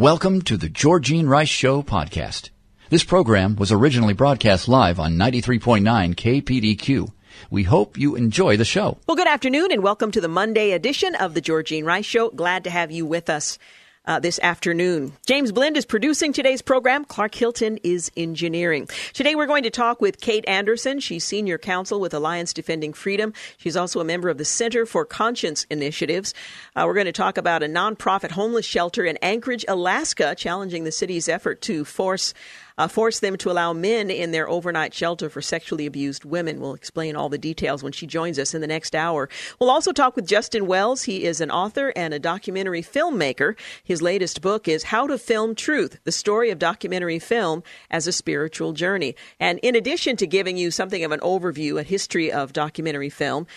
Welcome to the Georgene Rice Show podcast. This program was originally broadcast live on 93.9 KPDQ. We hope you enjoy the show. Well, good afternoon and welcome to the Monday edition of the Georgene Rice Show. Glad to have you with us this afternoon. James Blend is producing today's program. Clark Hilton is engineering. Today we're going to talk with Kate Anderson. She's senior counsel with Alliance Defending Freedom. She's also a member of the Center for Conscience Initiatives. We're going to talk about a nonprofit homeless shelter in Anchorage, Alaska, challenging the city's effort to force them to allow men in their overnight shelter for sexually abused women. We'll explain all the details when she joins us in the next hour. We'll also talk with Justin Wells. He is an author and a documentary filmmaker. His latest book is How to Film Truth: The Story of Documentary Film as a Spiritual Journey. And in addition to giving you something of an overview, a history of documentary film,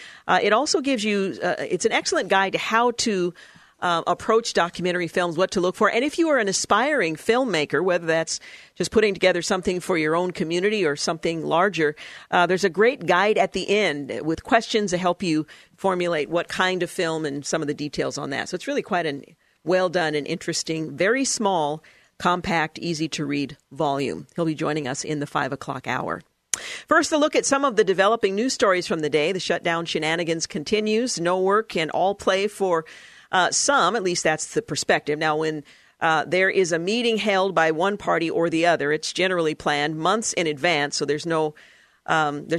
it also gives you, it's an excellent guide to how to approach documentary films, what to look for. And if you are an aspiring filmmaker, whether that's just putting together something for your own community or something larger, there's a great guide at the end with questions to help you formulate what kind of film and some of the details on that. So it's really quite a well done and interesting, very small, compact, easy to read volume. He'll be joining us in the 5 o'clock hour. First, a look at some of the developing news stories from the day. The shutdown shenanigans continues. No work and all play for some, at least that's the perspective. Now, when there is a meeting held by one party or the other, it's generally planned months in advance. So there's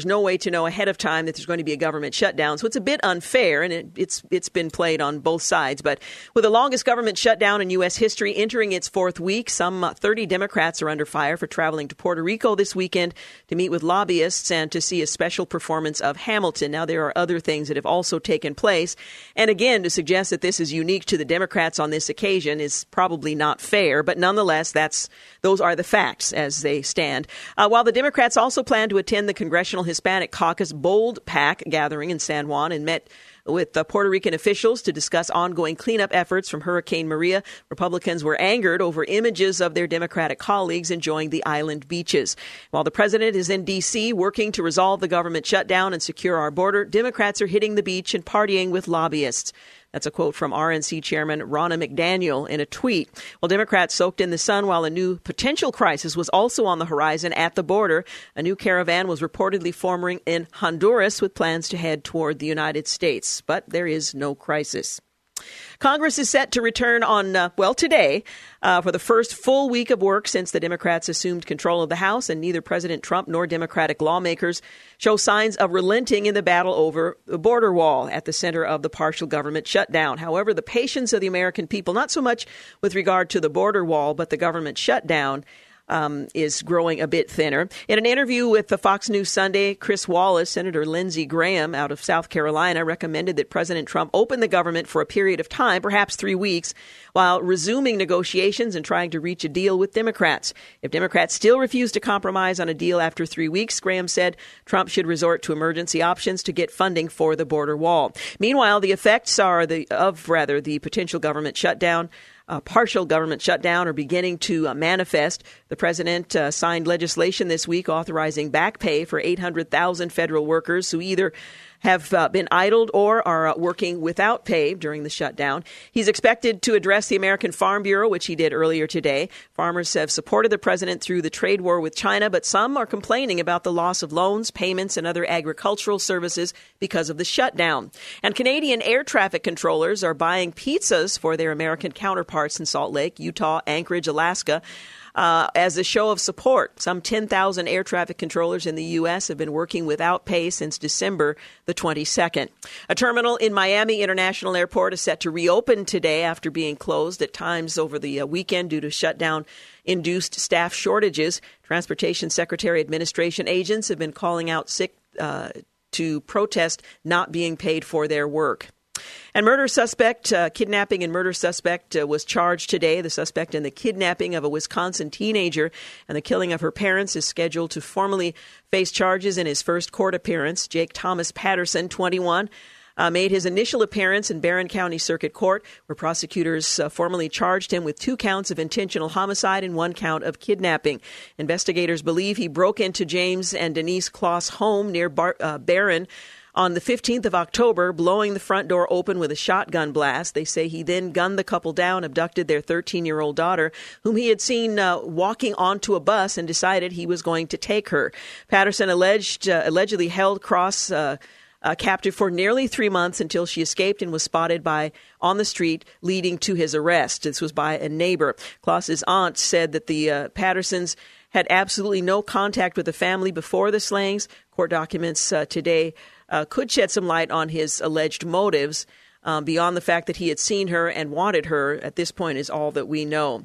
no way to know ahead of time that there's going to be a government shutdown. So it's a bit unfair, and it's been played on both sides. But with the longest government shutdown in U.S. history entering its fourth week, some 30 Democrats are under fire for traveling to Puerto Rico this weekend to meet with lobbyists and to see a special performance of Hamilton. Now, there are other things that have also taken place. And again, to suggest that this is unique to the Democrats on this occasion is probably not fair. But nonetheless, those are the facts as they stand. While the Democrats also plan to attend the Congressional Hispanic Caucus Bold PAC gathering in San Juan and met with the Puerto Rican officials to discuss ongoing cleanup efforts from Hurricane Maria. Republicans were angered over images of their Democratic colleagues enjoying the island beaches. While the president is in D.C. working to resolve the government shutdown and secure our border, Democrats are hitting the beach and partying with lobbyists. That's a quote from RNC Chairman Ronna McDaniel in a tweet. Well, Democrats soaked in the sun while a new potential crisis was also on the horizon at the border. A new caravan was reportedly forming in Honduras with plans to head toward the United States. But there is no crisis. Congress is set to return on, today for the first full week of work since the Democrats assumed control of the House, and neither President Trump nor Democratic lawmakers show signs of relenting in the battle over the border wall at the center of the partial government shutdown. However, the patience of the American people, not so much with regard to the border wall, but the government shutdown, is growing a bit thinner. In an interview with the Fox News Sunday, Chris Wallace, Senator Lindsey Graham out of South Carolina, recommended that President Trump open the government for a period of time, perhaps 3 weeks, while resuming negotiations and trying to reach a deal with Democrats. If Democrats still refuse to compromise on a deal after 3 weeks, Graham said Trump should resort to emergency options to get funding for the border wall. Meanwhile, the effects of the potential government shutdown, partial government shutdown, are beginning to manifest. The president signed legislation this week authorizing back pay for 800,000 federal workers who either have been idled or are working without pay during the shutdown. He's expected to address the American Farm Bureau, which he did earlier today. Farmers have supported the president through the trade war with China, but some are complaining about the loss of loans, payments, and other agricultural services because of the shutdown. And Canadian air traffic controllers are buying pizzas for their American counterparts in Salt Lake, Utah, Anchorage, Alaska, as a show of support. Some 10,000 air traffic controllers in the U.S. have been working without pay since December the 22nd. A terminal in Miami International Airport is set to reopen today after being closed at times over the weekend due to shutdown-induced staff shortages. Transportation Secretary administration agents have been calling out sick to protest not being paid for their work. And kidnapping and murder suspect was charged today. The suspect in the kidnapping of a Wisconsin teenager and the killing of her parents is scheduled to formally face charges in his first court appearance. Jake Thomas Patterson, 21, made his initial appearance in Barron County Circuit Court, where prosecutors formally charged him with 2 counts of intentional homicide and 1 count of kidnapping. Investigators believe he broke into James and Denise Closs' home near Barron on the 15th of October, blowing the front door open with a shotgun blast. They say he then gunned the couple down, abducted their 13-year-old daughter, whom he had seen walking onto a bus, and decided he was going to take her. Patterson allegedly held Cross captive for nearly 3 months until she escaped and was spotted on the street, leading to his arrest. This was by a neighbor. Kloss's aunt said that the Pattersons had absolutely no contact with the family before the slayings. Court documents today could shed some light on his alleged motives beyond the fact that he had seen her and wanted her. At this point is all that we know.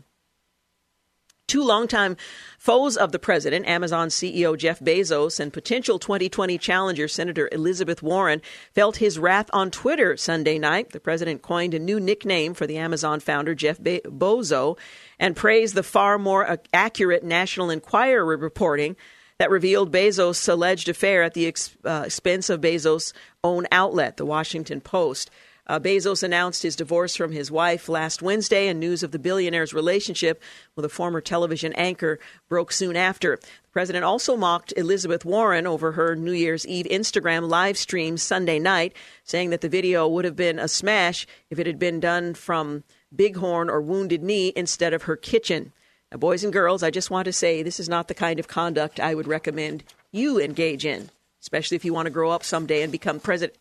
Two longtime foes of the president, Amazon CEO Jeff Bezos and potential 2020 challenger Senator Elizabeth Warren, felt his wrath on Twitter Sunday night. The president coined a new nickname for the Amazon founder, Jeff Bozo, and praised the far more accurate National Enquirer reporting that revealed Bezos' alleged affair at the expense of Bezos' own outlet, The Washington Post. Bezos announced his divorce from his wife last Wednesday, and news of the billionaire's relationship with a former television anchor broke soon after. The president also mocked Elizabeth Warren over her New Year's Eve Instagram live stream Sunday night, saying that the video would have been a smash if it had been done from Bighorn or Wounded Knee instead of her kitchen. Now, boys and girls, I just want to say this is not the kind of conduct I would recommend you engage in, especially if you want to grow up someday and become president.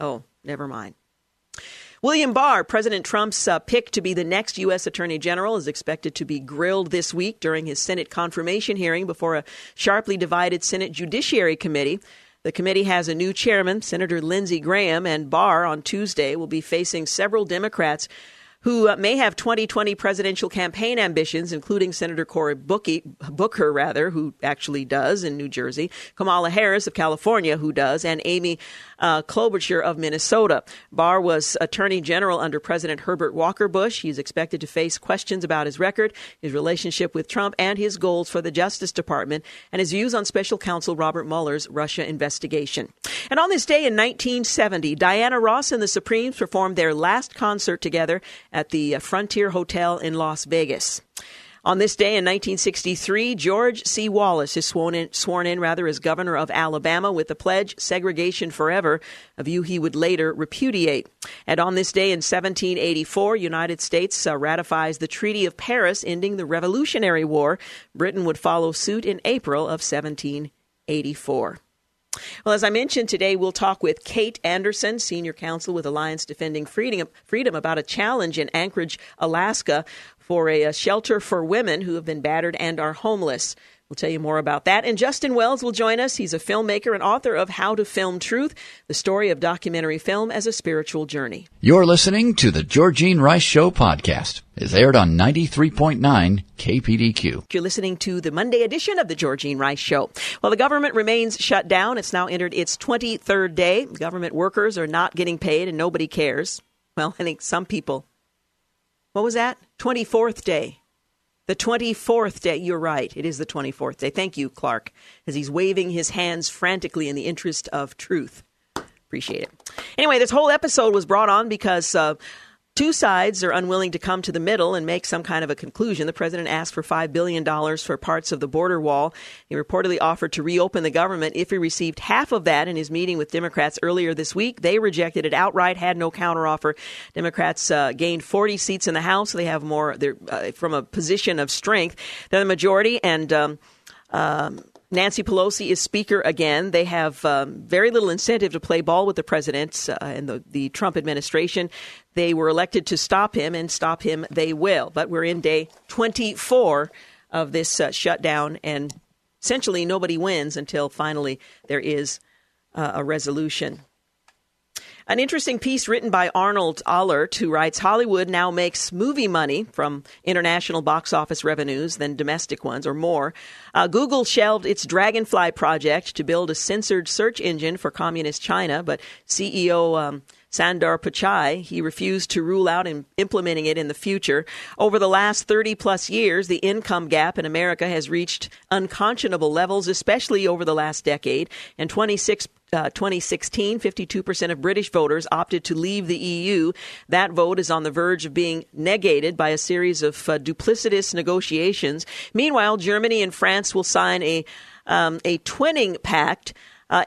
Oh, never mind. William Barr, President Trump's pick to be the next U.S. Attorney General, is expected to be grilled this week during his Senate confirmation hearing before a sharply divided Senate Judiciary Committee. The committee has a new chairman, Senator Lindsey Graham, and Barr on Tuesday will be facing several Democrats who may have 2020 presidential campaign ambitions, including Senator Cory Booker, who actually does in New Jersey, Kamala Harris of California, who does, and Amy Klobuchar of Minnesota. Barr was Attorney General under President Herbert Walker Bush. He's expected to face questions about his record, his relationship with Trump, and his goals for the Justice Department, and his views on Special Counsel Robert Mueller's Russia investigation. And on this day in 1970, Diana Ross and the Supremes performed their last concert together at the Frontier Hotel in Las Vegas. On this day in 1963, George C. Wallace is sworn in as governor of Alabama with the pledge segregation forever, a view he would later repudiate. And on this day in 1784, United States ratifies the Treaty of Paris, ending the Revolutionary War. Britain would follow suit in April of 1784. Well, as I mentioned, today we'll talk with Kate Anderson, senior counsel with Alliance Defending Freedom, about a challenge in Anchorage, Alaska, for a shelter for women who have been battered and are homeless. We'll tell you more about that. And Justin Wells will join us. He's a filmmaker and author of How to Film Truth: The Story of Documentary Film as a Spiritual Journey. You're listening to the Georgene Rice Show podcast. It's aired on 93.9 KPDQ. You're listening to the Monday edition of the Georgene Rice Show. Well, the government remains shut down. It's now entered its 23rd day. Government workers are not getting paid and nobody cares. Well, I think some people. What was that? 24th day. The 24th day. You're right. It is the 24th day. Thank you, Clark, as he's waving his hands frantically in the interest of truth. Appreciate it. Anyway, this whole episode was brought on because two sides are unwilling to come to the middle and make some kind of a conclusion. The president asked for $5 billion for parts of the border wall. He reportedly offered to reopen the government if he received half of that in his meeting with Democrats earlier this week. They rejected it outright, had no counteroffer. Democrats gained 40 seats in the House. They have more. They're from a position of strength. They're the majority, and Nancy Pelosi is speaker again. They have very little incentive to play ball with the president and the Trump administration. They were elected to stop him, and stop him they will. But we're in day 24 of this shutdown, and essentially nobody wins until finally there is a resolution. An interesting piece written by Arnold Allert, who writes, Hollywood now makes movie money from international box office revenues than domestic ones or more. Google shelved its Dragonfly project to build a censored search engine for communist China, but CEO Sundar Pichai. He refused to rule out implementing it in the future. Over the last 30-plus years, the income gap in America has reached unconscionable levels, especially over the last decade. In 2016, 52% of British voters opted to leave the EU. That vote is on the verge of being negated by a series of duplicitous negotiations. Meanwhile, Germany and France will sign a twinning pact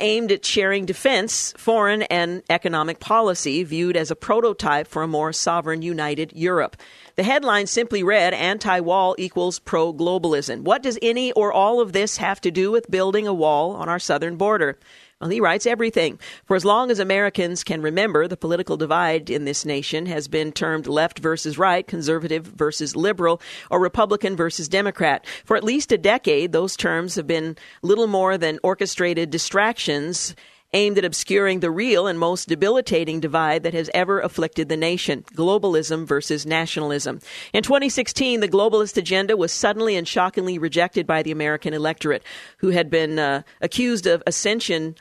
aimed at sharing defense, foreign and economic policy, viewed as a prototype for a more sovereign, united Europe. The headline simply read, "Anti-Wall equals pro-globalism." What does any or all of this have to do with building a wall on our southern border? Well, he writes, everything. For as long as Americans can remember, the political divide in this nation has been termed left versus right, conservative versus liberal, or Republican versus Democrat. For at least a decade, those terms have been little more than orchestrated distractions aimed at obscuring the real and most debilitating divide that has ever afflicted the nation, globalism versus nationalism. In 2016, the globalist agenda was suddenly and shockingly rejected by the American electorate, who had been accused of ascension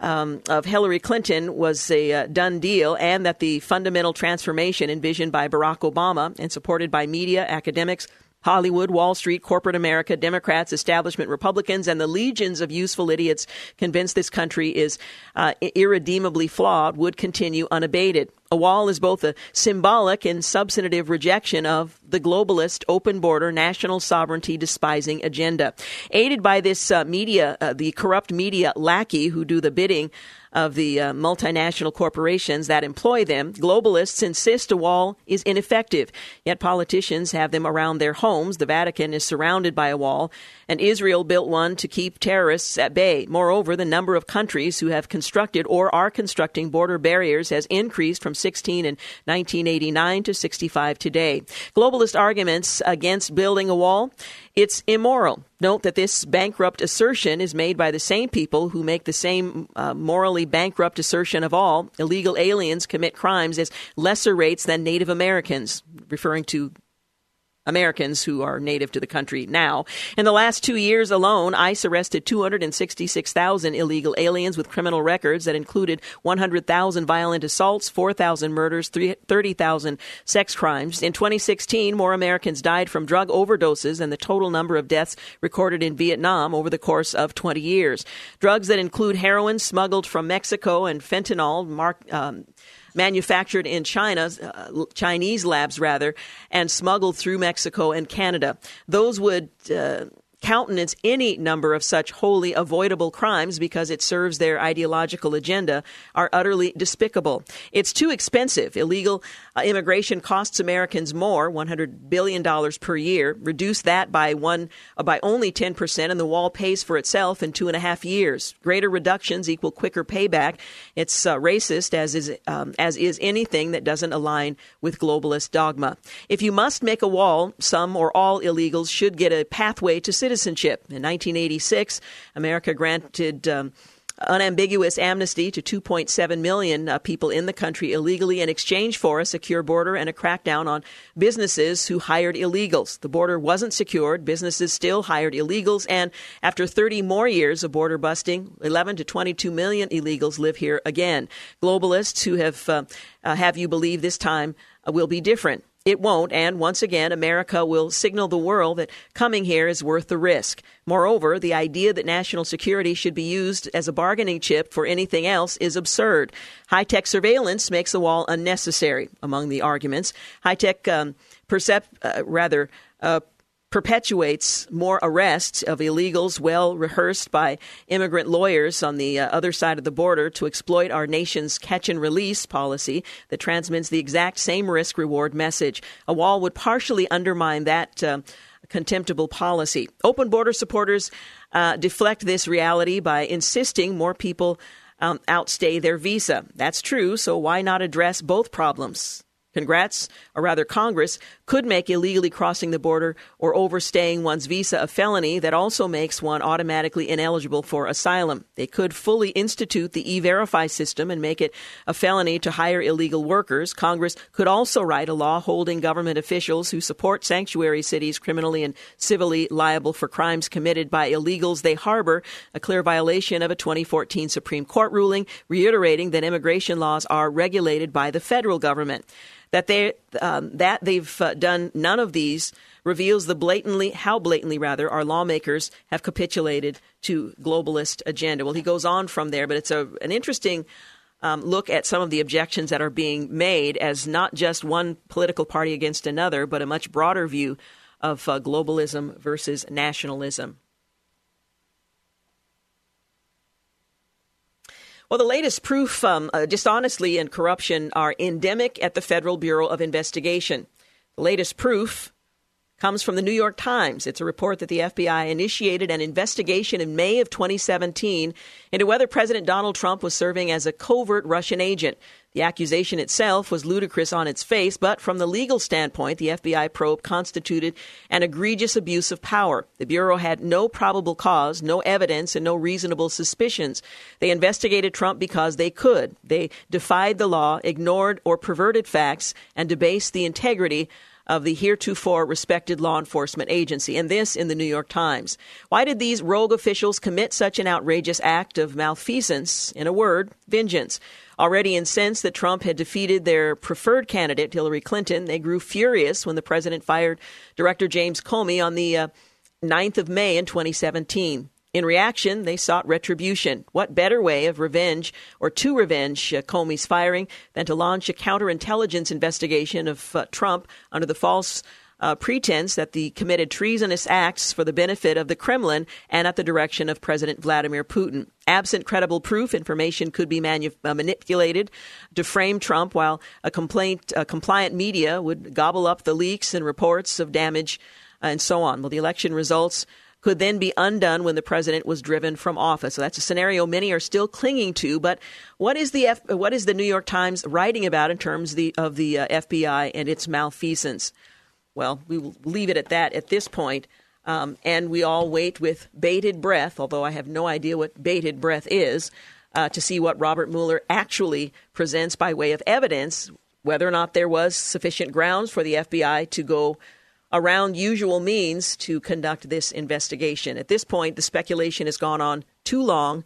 of Hillary Clinton was a done deal, and that the fundamental transformation envisioned by Barack Obama and supported by media, academics, Hollywood, Wall Street, corporate America, Democrats, establishment Republicans, and the legions of useful idiots convinced this country is irredeemably flawed would continue unabated. A wall is both a symbolic and substantive rejection of the globalist, open border, national sovereignty despising agenda. Aided by this media, the corrupt media lackey who do the bidding of the multinational corporations that employ them, globalists insist a wall is ineffective. Yet politicians have them around their homes. The Vatican is surrounded by a wall, and Israel built one to keep terrorists at bay. Moreover, the number of countries who have constructed or are constructing border barriers has increased from 16 in 1989 to 65 today. Globalist arguments against building a wall, it's immoral. Note that this bankrupt assertion is made by the same people who make the same morally bankrupt assertion of all illegal aliens commit crimes as lesser rates than Native Americans, referring to Americans who are native to the country now. In the last 2 years alone, ICE arrested 266,000 illegal aliens with criminal records that included 100,000 violent assaults, 4,000 murders, 30,000 sex crimes. In 2016, more Americans died from drug overdoses than the total number of deaths recorded in Vietnam over the course of 20 years. Drugs that include heroin smuggled from Mexico and fentanyl manufactured in Chinese labs, and smuggled through Mexico and Canada. Those would countenance any number of such wholly avoidable crimes because it serves their ideological agenda, are utterly despicable. It's too expensive. Illegal immigration costs Americans more, $100 billion per year. Reduce that by only 10%, and the wall pays for itself in 2.5 years. Greater reductions equal quicker payback. It's racist, as is anything that doesn't align with globalist dogma. If you must make a wall, some or all illegals should get a pathway to citizenship. In 1986, America granted unambiguous amnesty to 2.7 million people in the country illegally in exchange for a secure border and a crackdown on businesses who hired illegals. The border wasn't secured. Businesses still hired illegals. And after 30 more years of border busting, 11 to 22 million illegals live here again. Globalists who have you believe this time will be different. It won't, and once again, America will signal the world that coming here is worth the risk. Moreover, the idea that national security should be used as a bargaining chip for anything else is absurd. High-tech surveillance makes the wall unnecessary, among the arguments. High-tech perpetuates more arrests of illegals, well rehearsed by immigrant lawyers on the other side of the border, to exploit our nation's catch and release policy that transmits the exact same risk reward message. A wall would partially undermine that contemptible policy. Open border supporters deflect this reality by insisting more people outstay their visa. That's true, so why not address both problems? Congrats, or rather Congress, could make illegally crossing the border or overstaying one's visa a felony that also makes one automatically ineligible for asylum. They could fully institute the E-Verify system and make it a felony to hire illegal workers. Congress could also write a law holding government officials who support sanctuary cities criminally and civilly liable for crimes committed by illegals they harbor, a clear violation of a 2014 Supreme Court ruling reiterating that immigration laws are regulated by the federal government. That they've done none of these reveals how blatantly our lawmakers have capitulated to globalist agenda. Well, he goes on from there, but it's an interesting look at some of the objections that are being made as not just one political party against another, but a much broader view of globalism versus nationalism. Well, the latest proof dishonesty and corruption are endemic at the Federal Bureau of Investigation. The latest proof comes from the New York Times. It's a report that the FBI initiated an investigation in May of 2017 into whether President Donald Trump was serving as a covert Russian agent. The accusation itself was ludicrous on its face, but from the legal standpoint, the FBI probe constituted an egregious abuse of power. The Bureau had no probable cause, no evidence, and no reasonable suspicions. They investigated Trump because they could. They defied the law, ignored or perverted facts, and debased the integrity of the heretofore respected law enforcement agency, and this in the New York Times. Why did these rogue officials commit such an outrageous act of malfeasance, in a word, vengeance? Already incensed that Trump had defeated their preferred candidate, Hillary Clinton, they grew furious when the president fired Director James Comey on the 9th of May in 2017. In reaction, they sought retribution. What better way of revenge or to revenge Comey's firing than to launch a counterintelligence investigation of Trump under the false pretense that he committed treasonous acts for the benefit of the Kremlin and at the direction of President Vladimir Putin. Absent credible proof, information could be manipulated to frame Trump, while a compliant media would gobble up the leaks and reports of damage and so on. Well, the election results could then be undone when the president was driven from office. So that's a scenario many are still clinging to. But what is the New York Times writing about in terms of the FBI and its malfeasance? Well, we will leave it at that at this point. And we all wait with bated breath, although I have no idea what bated breath is, to see what Robert Mueller actually presents by way of evidence, whether or not there was sufficient grounds for the FBI to go around usual means to conduct this investigation. At this point, the speculation has gone on too long,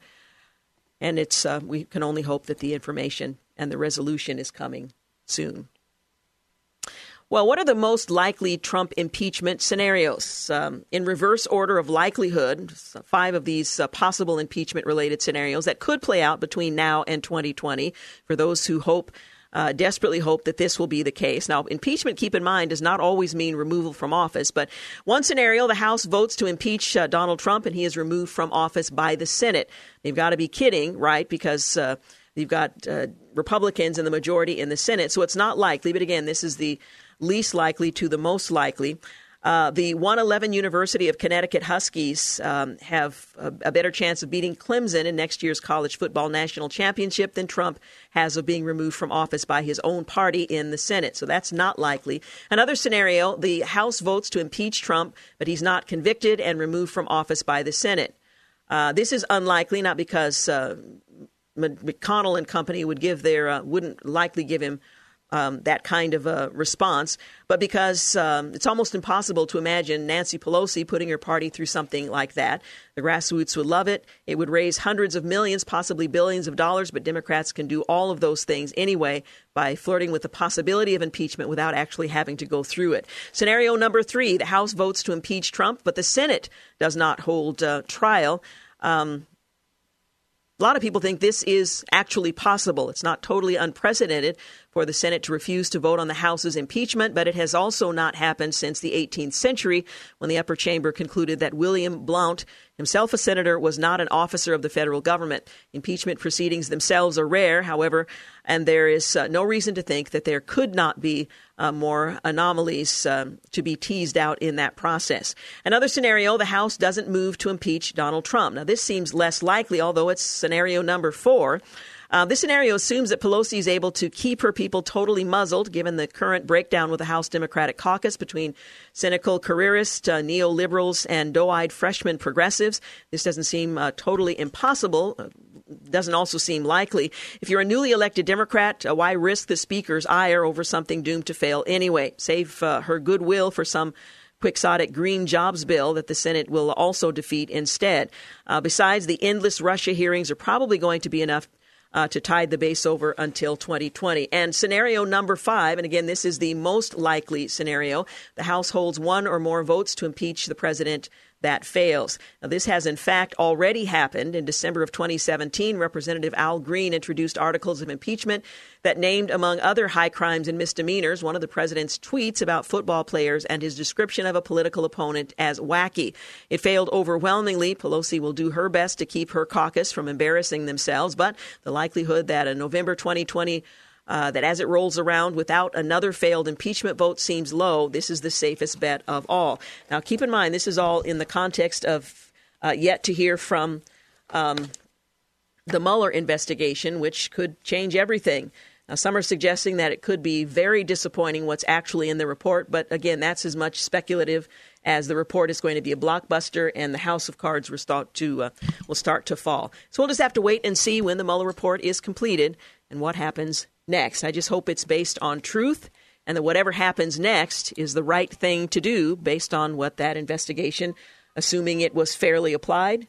and we can only hope that the information and the resolution is coming soon. Well, what are the most likely Trump impeachment scenarios? In reverse order of likelihood, 5 of these possible impeachment-related scenarios that could play out between now and 2020 for those who desperately hope that this will be the case. Now, impeachment, keep in mind, does not always mean removal from office. But one scenario, the House votes to impeach Donald Trump and he is removed from office by the Senate. They've got to be kidding, right? Because you've got Republicans in the majority in the Senate. So it's not likely. But again, this is the least likely to the most likely. The 111 University of Connecticut Huskies have a better chance of beating Clemson in next year's college football national championship than Trump has of being removed from office by his own party in the Senate. So that's not likely. Another scenario, the House votes to impeach Trump, but he's not convicted and removed from office by the Senate. This is unlikely, not because McConnell and company wouldn't likely give him that kind of a response, but because it's almost impossible to imagine Nancy Pelosi putting her party through something like that. The grassroots would love it. It would raise hundreds of millions, possibly billions of dollars, but Democrats can do all of those things anyway by flirting with the possibility of impeachment without actually having to go through it. Scenario number 3, the House votes to impeach Trump, but the Senate does not hold trial. A lot of people think this is actually possible. It's not totally unprecedented for the Senate to refuse to vote on the House's impeachment, but it has also not happened since the 18th century when the upper chamber concluded that William Blount, himself a senator, was not an officer of the federal government. Impeachment proceedings themselves are rare, however, and there is no reason to think that there could not be more anomalies to be teased out in that process. Another scenario, the House doesn't move to impeach Donald Trump. Now, this seems less likely, although it's scenario number 4. This scenario assumes that Pelosi is able to keep her people totally muzzled, given the current breakdown with the House Democratic caucus between cynical careerists, neoliberals, and doe-eyed freshman progressives. This doesn't seem totally impossible. Doesn't also seem likely. If you're a newly elected Democrat, why risk the speaker's ire over something doomed to fail anyway? Save her goodwill for some quixotic green jobs bill that the Senate will also defeat instead. Besides, the endless Russia hearings are probably going to be enough to tide the base over until 2020. And scenario number 5, and again, this is the most likely scenario, the House holds one or more votes to impeach the president that fails. Now, this has, in fact, already happened. In December of 2017, Representative Al Green introduced articles of impeachment that named, among other high crimes and misdemeanors, one of the president's tweets about football players and his description of a political opponent as wacky. It failed overwhelmingly. Pelosi will do her best to keep her caucus from embarrassing themselves, but the likelihood that in November 2020 that as it rolls around without another failed impeachment vote seems low. This is the safest bet of all. Now, keep in mind, this is all in the context of yet to hear from the Mueller investigation, which could change everything. Now, some are suggesting that it could be very disappointing what's actually in the report. But again, that's as much speculative as the report is going to be a blockbuster, and the house of cards will start to fall. So we'll just have to wait and see when the Mueller report is completed and what happens next. I just hope it's based on truth and that whatever happens next is the right thing to do based on what that investigation, assuming it was fairly applied,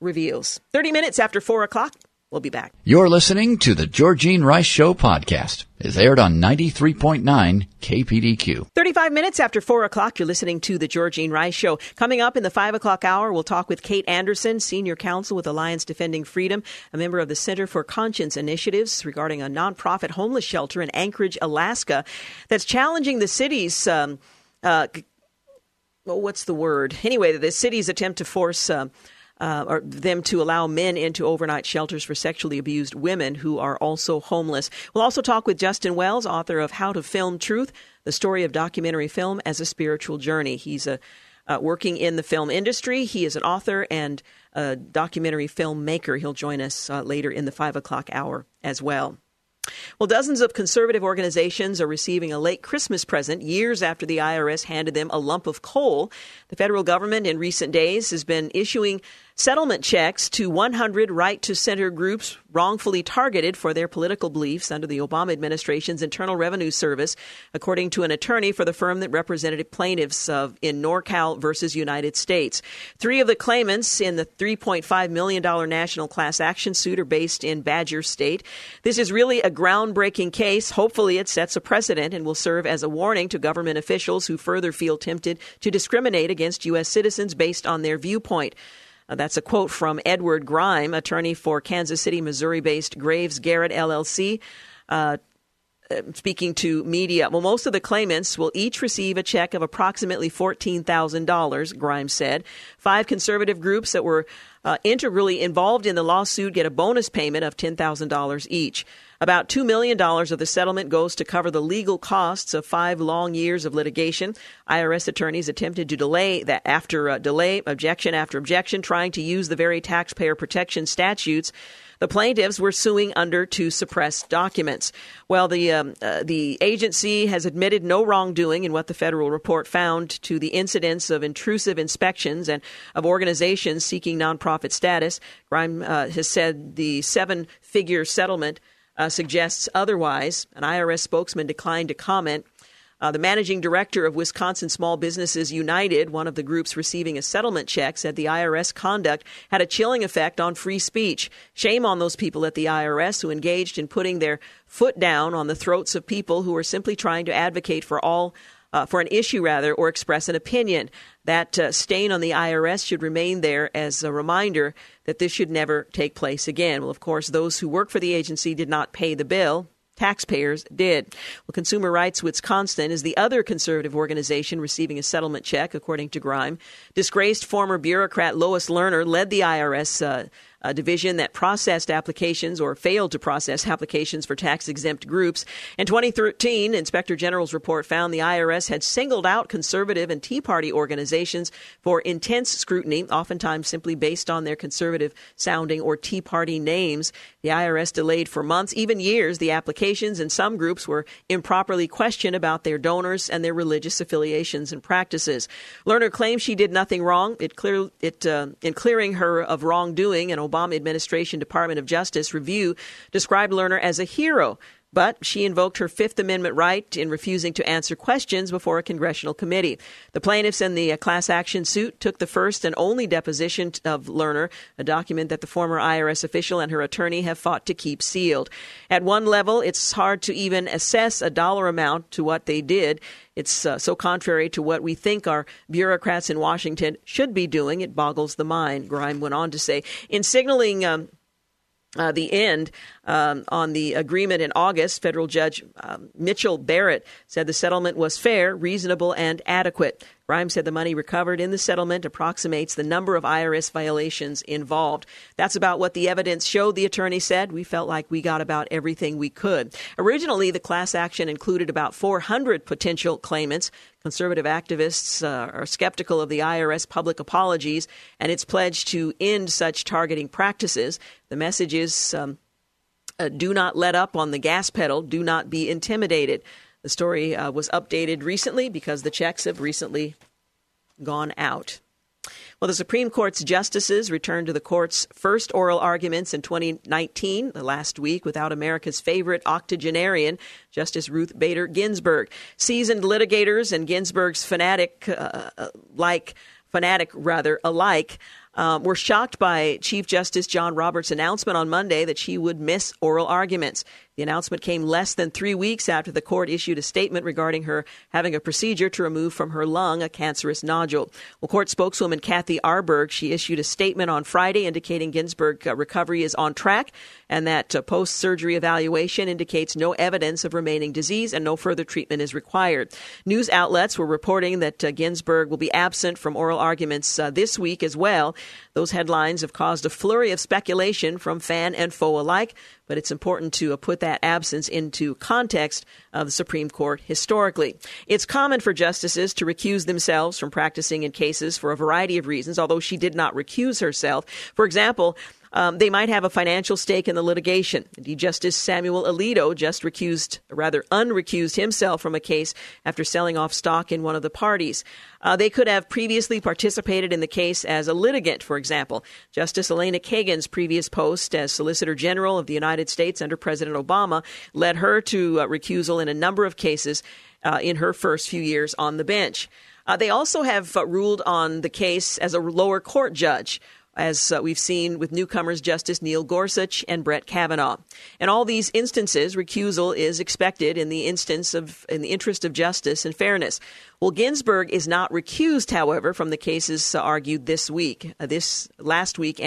reveals. 30 minutes after 4 o'clock, we'll be back. You're listening to the Georgene Rice Show podcast. It's aired on 93.9 KPDQ. 35 minutes after 4 o'clock, you're listening to the Georgene Rice Show. Coming up in the 5 o'clock hour, we'll talk with Kate Anderson, Senior Counsel with Alliance Defending Freedom, a member of the Center for Conscience Initiatives, regarding a nonprofit homeless shelter in Anchorage, Alaska, that's challenging the city's the city's attempt to force or them to allow men into overnight shelters for sexually abused women who are also homeless. We'll also talk with Justin Wells, author of How to Film Truth: The Story of Documentary Film as a Spiritual Journey. He's working in the film industry. He is an author and a documentary filmmaker. He'll join us later in the 5 o'clock hour as well. Well, dozens of conservative organizations are receiving a late Christmas present years after the IRS handed them a lump of coal. The federal government in recent days has been issuing settlement checks to 100 right-to-center groups wrongfully targeted for their political beliefs under the Obama administration's Internal Revenue Service, according to an attorney for the firm that represented plaintiffs in NorCal versus United States. 3 of the claimants in the $3.5 million national class action suit are based in Badger State. This is really a groundbreaking case. Hopefully it sets a precedent and will serve as a warning to government officials who further feel tempted to discriminate against U.S. citizens based on their viewpoint. That's a quote from Edward Grime, attorney for Kansas City, Missouri-based Graves Garrett, LLC, speaking to media. Well, most of the claimants will each receive a check of approximately $14,000, Grime said. 5 conservative groups that were integrally involved in the lawsuit get a bonus payment of $10,000 each. About $2 million of the settlement goes to cover the legal costs of 5 long years of litigation. IRS attorneys attempted to delay that after delay, objection after objection, trying to use the very taxpayer protection statutes the plaintiffs were suing under to suppress documents. Well, the agency has admitted no wrongdoing in what the federal report found to the incidents of intrusive inspections and of organizations seeking nonprofit status. Grime has said the 7-figure settlement suggests otherwise. An IRS spokesman declined to comment. The managing director of Wisconsin Small Businesses United, one of the groups receiving a settlement check, said the IRS conduct had a chilling effect on free speech. Shame on those people at the IRS who engaged in putting their foot down on the throats of people who are simply trying to advocate for an issue or express an opinion. That stain on the IRS should remain there as a reminder that this should never take place again. Well, of course, those who work for the agency did not pay the bill. Taxpayers did. Well, Consumer Rights Wisconsin is the other conservative organization receiving a settlement check, according to Grime. Disgraced former bureaucrat Lois Lerner led the IRS division that processed applications or failed to process applications for tax-exempt groups. In 2013, Inspector General's report found the IRS had singled out conservative and Tea Party organizations for intense scrutiny, oftentimes simply based on their conservative-sounding or Tea Party names. The IRS delayed for months, even years, the applications, and some groups were improperly questioned about their donors and their religious affiliations and practices. Lerner claims she did nothing wrong. In clearing her of wrongdoing, an Obama administration Department of Justice review described Lerner as a hero. But she invoked her Fifth Amendment right in refusing to answer questions before a congressional committee. The plaintiffs in the class action suit took the first and only deposition of Lerner, a document that the former IRS official and her attorney have fought to keep sealed. At one level, it's hard to even assess a dollar amount to what they did. It's so contrary to what we think our bureaucrats in Washington should be doing. It boggles the mind, Grime went on to say. In signaling the end on the agreement in August, federal judge Mitchell Barrett said the settlement was fair, reasonable, and adequate. Grime said the money recovered in the settlement approximates the number of IRS violations involved. That's about what the evidence showed, the attorney said. We felt like we got about everything we could. Originally, the class action included about 400 potential claimants. Conservative activists are skeptical of the IRS public apologies and its pledge to end such targeting practices. The message is do not let up on the gas pedal. Do not be intimidated. The story was updated recently because the checks have recently gone out. Well, the Supreme Court's justices returned to the court's first oral arguments in 2019, last week, without America's favorite octogenarian, Justice Ruth Bader Ginsburg. Seasoned litigators and Ginsburg's fanatic alike. Were shocked by Chief Justice John Roberts' announcement on Monday that she would miss oral arguments. The announcement came less than 3 weeks after the court issued a statement regarding her having a procedure to remove from her lung a cancerous nodule. Well, court spokeswoman Kathy Arberg, she issued a statement on Friday indicating Ginsburg's recovery is on track and that post-surgery evaluation indicates no evidence of remaining disease and no further treatment is required. News outlets were reporting that Ginsburg will be absent from oral arguments this week as well. Those headlines have caused a flurry of speculation from fan and foe alike, but it's important to put that absence into context of the Supreme Court historically. It's common for justices to recuse themselves from practicing in cases for a variety of reasons, although she did not recuse herself. For example, they might have a financial stake in the litigation. Indeed, Justice Samuel Alito just unrecused himself from a case after selling off stock in one of the parties. They could have previously participated in the case as a litigant, for example. Justice Elena Kagan's previous post as Solicitor General of the United States under President Obama led her to recusal in a number of cases in her first few years on the bench. They also have ruled on the case as a lower court judge, as we've seen with newcomers Justice Neil Gorsuch and Brett Kavanaugh. In all these instances, recusal is expected in the interest of justice and fairness. Well, Ginsburg is not recused, however, from the cases argued this week, last week.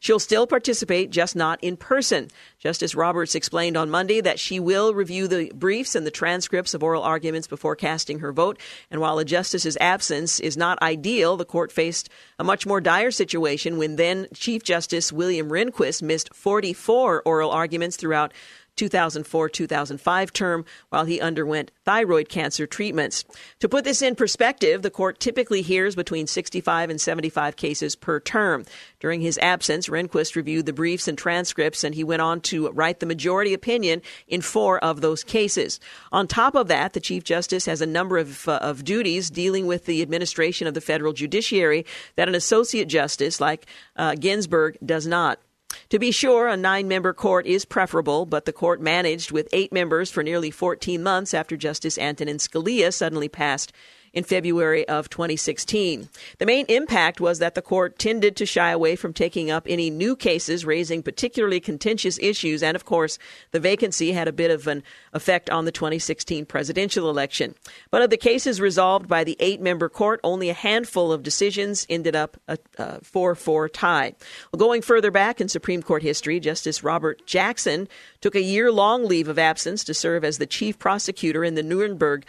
She'll still participate, just not in person. Justice Roberts explained on Monday that she will review the briefs and the transcripts of oral arguments before casting her vote. And while a justice's absence is not ideal, the court faced a much more dire situation when then Chief Justice William Rehnquist missed 44 oral arguments throughout 2004-2005 term while he underwent thyroid cancer treatments. To put this in perspective, the court typically hears between 65 and 75 cases per term. During his absence, Rehnquist reviewed the briefs and transcripts, and he went on to write the majority opinion in 4 of those cases. On top of that, the Chief Justice has a number of duties dealing with the administration of the federal judiciary that an associate justice like Ginsburg does not. To be sure, a 9-member court is preferable, but the court managed with 8 members for nearly 14 months after Justice Antonin Scalia suddenly passed in February of 2016. The main impact was that the court tended to shy away from taking up any new cases raising particularly contentious issues, and of course, the vacancy had a bit of an effect on the 2016 presidential election. But of the cases resolved by the 8-member court, only a handful of decisions ended up a 4-4 tie. Well, going further back in Supreme Court history, Justice Robert Jackson took a year-long leave of absence to serve as the chief prosecutor in the Nuremberg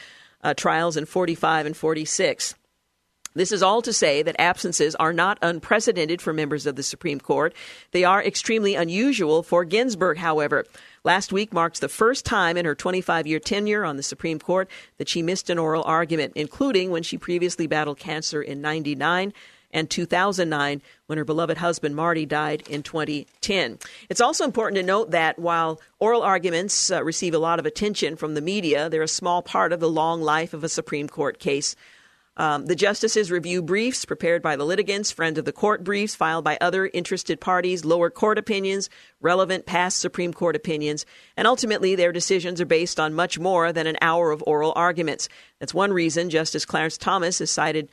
trials in 45 and 46. This is all to say that absences are not unprecedented for members of the Supreme Court. They are extremely unusual for Ginsburg, however. Last week marks the first time in her 25-year tenure on the Supreme Court that she missed an oral argument, including when she previously battled cancer in 1999 and 2009 when her beloved husband Marty died in 2010. It's also important to note that while oral arguments receive a lot of attention from the media, they're a small part of the long life of a Supreme Court case. The justices review briefs prepared by the litigants, friend of the court briefs filed by other interested parties, lower court opinions, relevant past Supreme Court opinions, and ultimately their decisions are based on much more than an hour of oral arguments. That's one reason Justice Clarence Thomas is cited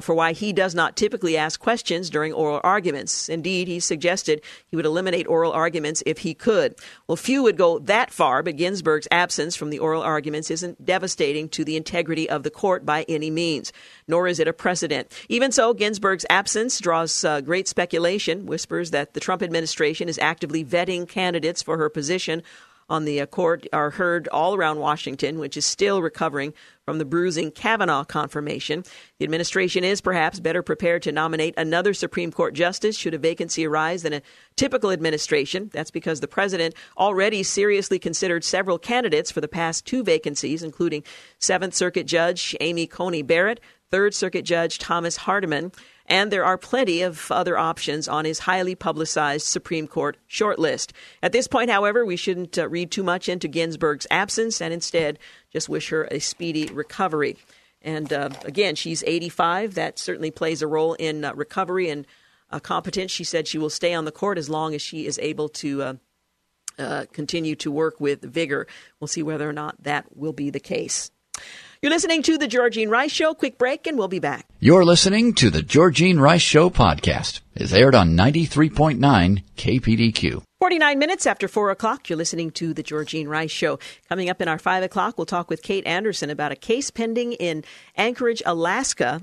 for why he does not typically ask questions during oral arguments. Indeed, he suggested he would eliminate oral arguments if he could. Well, few would go that far, but Ginsburg's absence from the oral arguments isn't devastating to the integrity of the court by any means, nor is it a precedent. Even so, Ginsburg's absence draws great speculation, whispers that the Trump administration is actively vetting candidates for her position on the court are heard all around Washington, which is still recovering from the bruising Kavanaugh confirmation. The administration is perhaps better prepared to nominate another Supreme Court justice should a vacancy arise than a typical administration. That's because the president already seriously considered several candidates for the past two vacancies, including Seventh Circuit Judge Amy Coney Barrett, Third Circuit Judge Thomas Hardiman, and there are plenty of other options on his highly publicized Supreme Court shortlist. At this point, however, we shouldn't read too much into Ginsburg's absence and instead just wish her a speedy recovery. And again, she's 85. That certainly plays a role in recovery and competence. She said she will stay on the court as long as she is able to continue to work with vigor. We'll see whether or not that will be the case. You're listening to The Georgene Rice Show. Quick break, and we'll be back. You're listening to The Georgene Rice Show podcast. It's aired on 93.9 KPDQ. 49 minutes after 4 o'clock, you're listening to The Georgene Rice Show. Coming up in our 5 o'clock, we'll talk with Kate Anderson about a case pending in Anchorage, Alaska,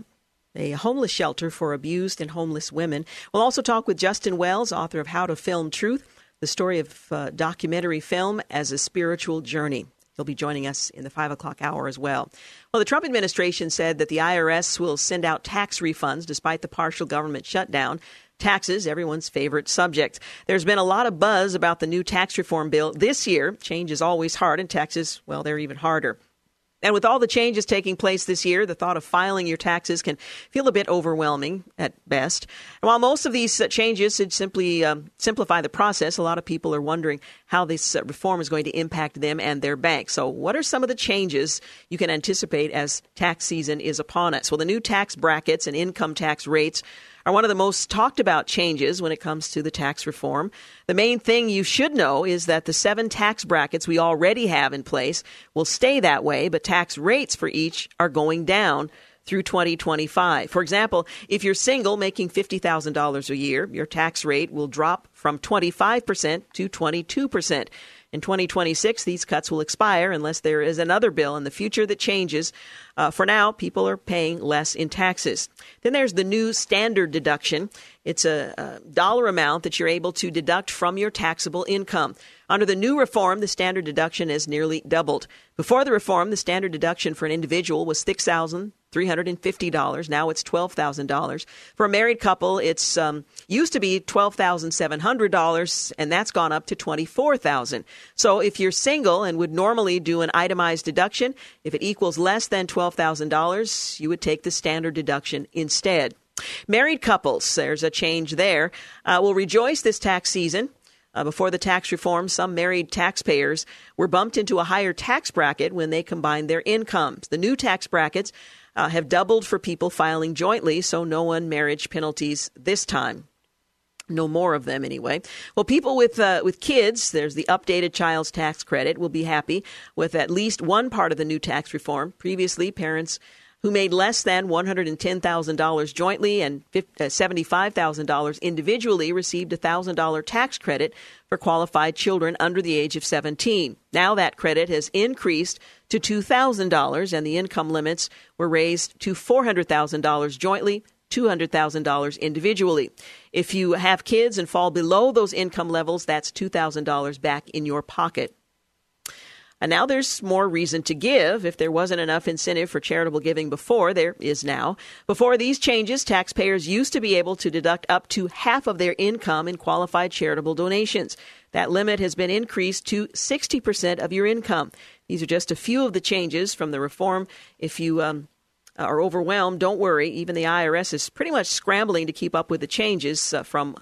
a homeless shelter for abused and homeless women. We'll also talk with Justin Wells, author of How to Film Truth: The Story of Documentary Film as a Spiritual Journey. He'll be joining us in the 5 o'clock hour as well. Well, the Trump administration said that the IRS will send out tax refunds despite the partial government shutdown. Taxes, everyone's favorite subject. There's been a lot of buzz about the new tax reform bill this year. Change is always hard, and taxes, well, they're even harder. And with all the changes taking place this year, the thought of filing your taxes can feel a bit overwhelming at best. And while most of these changes should simply simplify the process, a lot of people are wondering how this reform is going to impact them and their bank. So what are some of the changes you can anticipate as tax season is upon us? Well, the new tax brackets and income tax rates are one of the most talked about changes when it comes to the tax reform. The main thing you should know is that the 7 tax brackets we already have in place will stay that way, but tax rates for each are going down through 2025. For example, if you're single making $50,000 a year, your tax rate will drop from 25% to 22%. In 2026, these cuts will expire unless there is another bill in the future that changes. For now, people are paying less in taxes. Then there's the new standard deduction. It's a dollar amount that you're able to deduct from your taxable income. Under the new reform, the standard deduction is nearly doubled. Before the reform, the standard deduction for an individual was $6,350. Now it's $12,000. For a married couple, it's used to be $12,700, and that's gone up to $24,000. So if you're single and would normally do an itemized deduction, if it equals less than $12,000, you would take the standard deduction instead. Married couples, there's a change there, will rejoice this tax season. Before the tax reform, some married taxpayers were bumped into a higher tax bracket when they combined their incomes. The new tax brackets have doubled for people filing jointly, so no one-marriage penalties this time. No more of them anyway. Well, people with kids, there's the updated child's tax credit, will be happy with at least one part of the new tax reform. Previously, parents who made less than $110,000 jointly and $75,000 individually received a $1,000 tax credit for qualified children under the age of 17. Now that credit has increased to $2,000, and the income limits were raised to $400,000 jointly, $200,000 individually. If you have kids and fall below those income levels, that's $2,000 back in your pocket. And now there's more reason to give. If there wasn't enough incentive for charitable giving before, there is now. Before these changes, taxpayers used to be able to deduct up to half of their income in qualified charitable donations. That limit has been increased to 60% of your income. These are just a few of the changes from the reform. If you are overwhelmed, don't worry. Even the IRS is pretty much scrambling to keep up with the changes from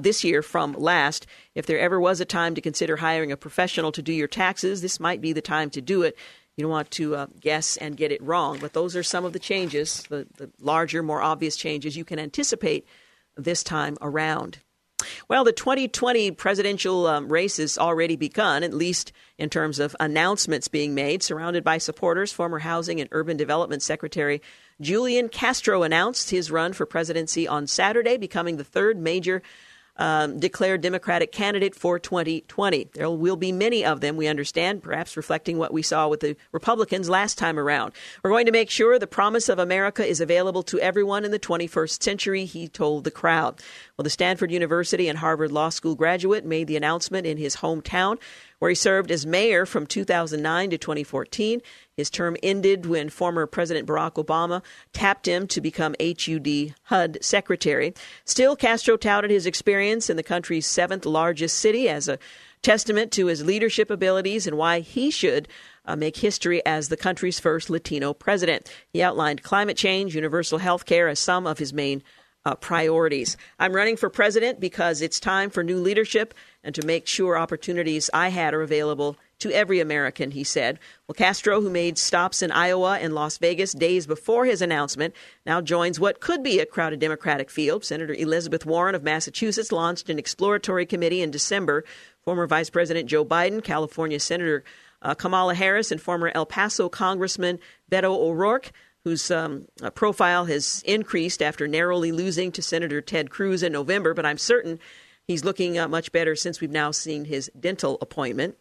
this year from last. If there ever was a time to consider hiring a professional to do your taxes, this might be the time to do it. You don't want to guess and get it wrong. But those are some of the changes, the larger, more obvious changes you can anticipate this time around. Well, the 2020 presidential race has already begun, at least in terms of announcements being made. Surrounded by supporters, former Housing and Urban Development Secretary Julián Castro announced his run for presidency on Saturday, becoming the third major declared Democratic candidate for 2020. There will be many of them, we understand, perhaps reflecting what we saw with the Republicans last time around. We're going to make sure the promise of America is available to everyone in the 21st century, he told the crowd. Well, the Stanford University and Harvard Law School graduate made the announcement in his hometown, where he served as mayor from 2009 to 2014. His term ended when former President Barack Obama tapped him to become HUD secretary. Still, Castro touted his experience in the country's seventh largest city as a testament to his leadership abilities and why he should make history as the country's first Latino president. He outlined climate change, universal health care as some of his main priorities. I'm running for president because it's time for new leadership and to make sure opportunities I had are available to every American, he said. Well, Castro, who made stops in Iowa and Las Vegas days before his announcement, now joins what could be a crowded Democratic field. Senator Elizabeth Warren of Massachusetts launched an exploratory committee in December. Former Vice President Joe Biden, California Senator Kamala Harris, and former El Paso Congressman Beto O'Rourke, whose profile has increased after narrowly losing to Senator Ted Cruz in November. But I'm certain he's looking much better since we've now seen his dental appointment.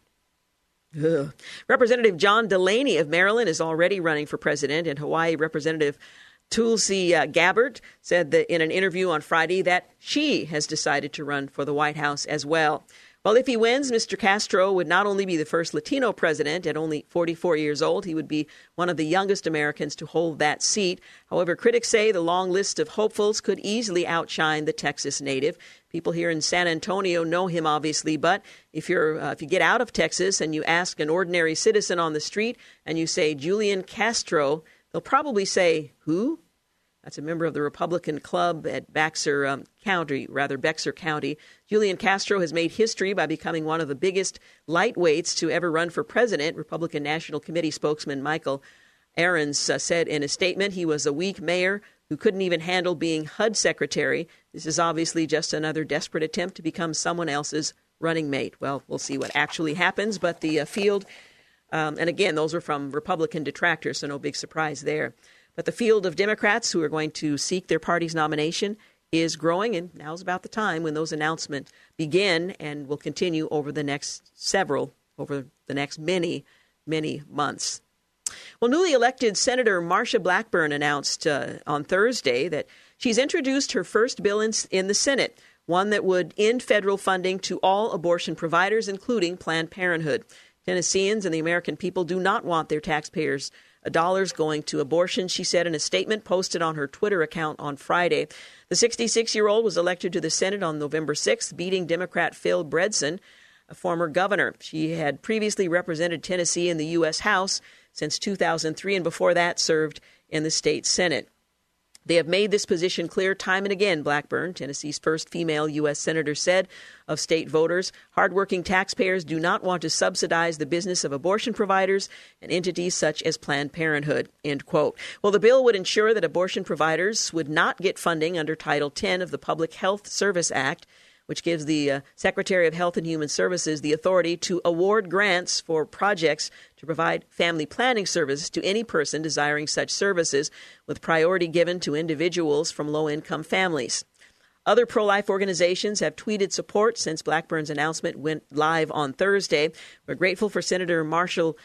Ugh. Representative John Delaney of Maryland is already running for president, and Hawaii Representative Tulsi Gabbard said that in an interview on Friday that she has decided to run for the White House as well. Well, if he wins, Mr. Castro would not only be the first Latino president at only 44 years old, he would be one of the youngest Americans to hold that seat. However, critics say the long list of hopefuls could easily outshine the Texas native. People here in San Antonio know him, obviously, but if you get out of Texas and you ask an ordinary citizen on the street and you say Julián Castro, they'll probably say, who? That's a member of the Republican Club at Bexar County. Julián Castro has made history by becoming one of the biggest lightweights to ever run for president. Republican National Committee spokesman Michael Ahrens said in a statement he was a weak mayor who couldn't even handle being HUD secretary. This is obviously just another desperate attempt to become someone else's running mate. Well, we'll see what actually happens, but the field, and again, those are from Republican detractors, so no big surprise there. But the field of Democrats who are going to seek their party's nomination is growing, and now's about the time when those announcements begin and will continue over the next many, many months. Well, newly elected Senator Marsha Blackburn announced on Thursday that she's introduced her first bill in the Senate, one that would end federal funding to all abortion providers, including Planned Parenthood. Tennesseans and the American people do not want their taxpayers' dollars going to abortion, she said in a statement posted on her Twitter account on Friday. The 66-year-old was elected to the Senate on November 6th, beating Democrat Phil Bredesen, a former governor. She had previously represented Tennessee in the U.S. House since 2003 and before that served in the state Senate. They have made this position clear time and again, Blackburn, Tennessee's first female U.S. senator, said of state voters. Hardworking taxpayers do not want to subsidize the business of abortion providers and entities such as Planned Parenthood, end quote. Well, the bill would ensure that abortion providers would not get funding under Title X of the Public Health Service Act, which gives the Secretary of Health and Human Services the authority to award grants for projects to provide family planning services to any person desiring such services, with priority given to individuals from low-income families. Other pro-life organizations have tweeted support since Blackburn's announcement went live on Thursday. We're grateful for Senator Marsha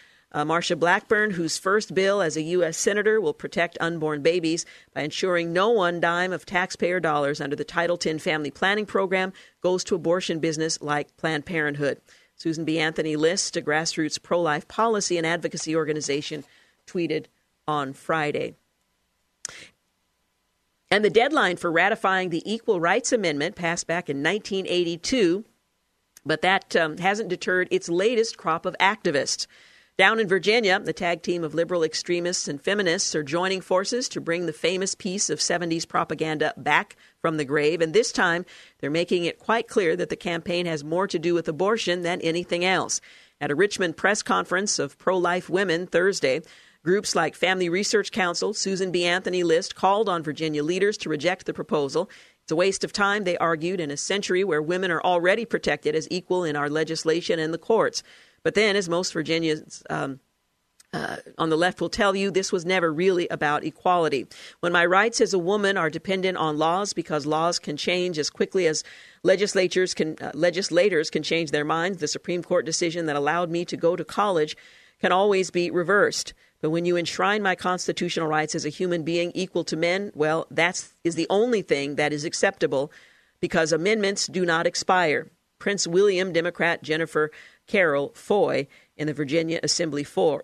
Blackburn, whose first bill as a U.S. senator will protect unborn babies by ensuring no one dime of taxpayer dollars under the Title X Family Planning Program goes to abortion business like Planned Parenthood. Susan B. Anthony List, a grassroots pro-life policy and advocacy organization, tweeted on Friday. And the deadline for ratifying the Equal Rights Amendment passed back in 1982, but that hasn't deterred its latest crop of activists. Down in Virginia, the tag team of liberal extremists and feminists are joining forces to bring the famous piece of 70s propaganda back from the grave. And this time, they're making it quite clear that the campaign has more to do with abortion than anything else. At a Richmond press conference of pro-life women Thursday, groups like Family Research Council, Susan B. Anthony List called on Virginia leaders to reject the proposal. It's a waste of time, they argued, in a century where women are already protected as equal in our legislation and the courts. But then, as most Virginians on the left will tell you, this was never really about equality. When my rights as a woman are dependent on laws because laws can change as quickly as legislators can change their minds, the Supreme Court decision that allowed me to go to college can always be reversed. But when you enshrine my constitutional rights as a human being equal to men, well, that is the only thing that is acceptable because amendments do not expire. Prince William Democrat Jennifer Carol Foy in the Virginia Assembly floor.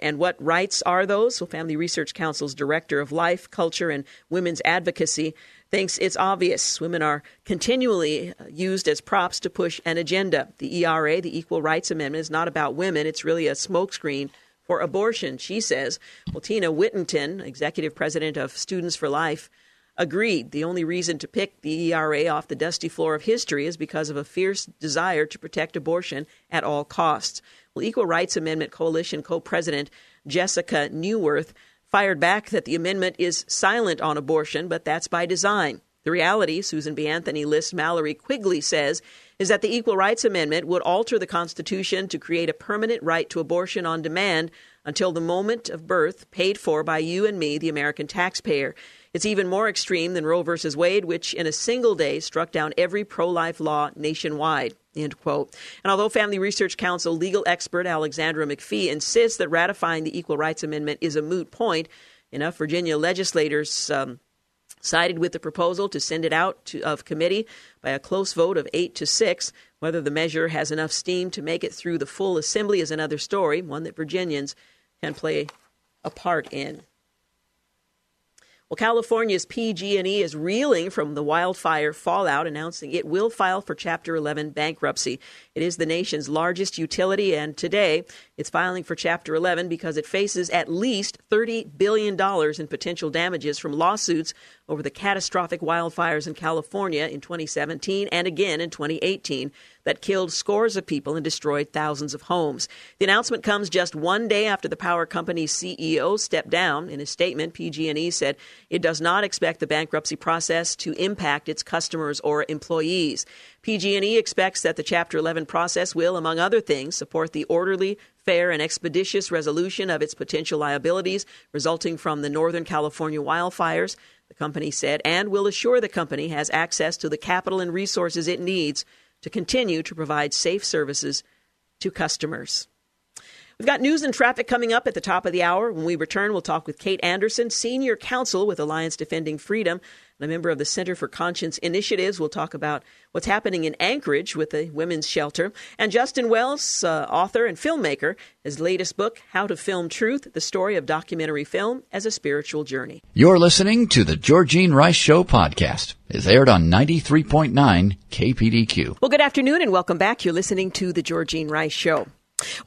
And what rights are those? Well, Family Research Council's director of life, culture, and women's advocacy thinks it's obvious. Women are continually used as props to push an agenda. The ERA, the Equal Rights Amendment, is not about women. It's really a smokescreen for abortion, she says. Well, Tina Whittington, executive president of Students for Life, agreed. The only reason to pick the ERA off the dusty floor of history is because of a fierce desire to protect abortion at all costs. Well, Equal Rights Amendment Coalition co-president Jessica Neuwirth fired back that the amendment is silent on abortion, but that's by design. The reality, Susan B. Anthony List Mallory Quigley says, is that the Equal Rights Amendment would alter the Constitution to create a permanent right to abortion on demand until the moment of birth paid for by you and me, the American taxpayer. It's even more extreme than Roe versus Wade, which in a single day struck down every pro-life law nationwide, end quote. And although Family Research Council legal expert Alexandra McPhee insists that ratifying the Equal Rights Amendment is a moot point, enough Virginia legislators sided with the proposal to send it out of committee by a close vote of 8-6. Whether the measure has enough steam to make it through the full assembly is another story, one that Virginians can play a part in. Well, California's PG&E is reeling from the wildfire fallout, announcing it will file for Chapter 11 bankruptcy. It is the nation's largest utility, and today it's filing for Chapter 11 because it faces at least $30 billion in potential damages from lawsuits over the catastrophic wildfires in California in 2017 and again in 2018 that killed scores of people and destroyed thousands of homes. The announcement comes just one day after the power company's CEO stepped down. In a statement, PG&E said it does not expect the bankruptcy process to impact its customers or employees. PG&E expects that the Chapter 11 process will, among other things, support the orderly, fair, and expeditious resolution of its potential liabilities resulting from the Northern California wildfires, the company said, and will assure the company has access to the capital and resources it needs to continue to provide safe services to customers. We've got news and traffic coming up at the top of the hour. When we return, we'll talk with Kate Anderson, senior counsel with Alliance Defending Freedom and a member of the Center for Conscience Initiatives. We'll talk about what's happening in Anchorage with the women's shelter. And Justin Wells, author and filmmaker, his latest book, How to Film Truth: The Story of Documentary Film as a Spiritual Journey. You're listening to the Georgene Rice Show podcast. It's aired on 93.9 KPDQ. Well, good afternoon and welcome back. You're listening to the Georgene Rice Show.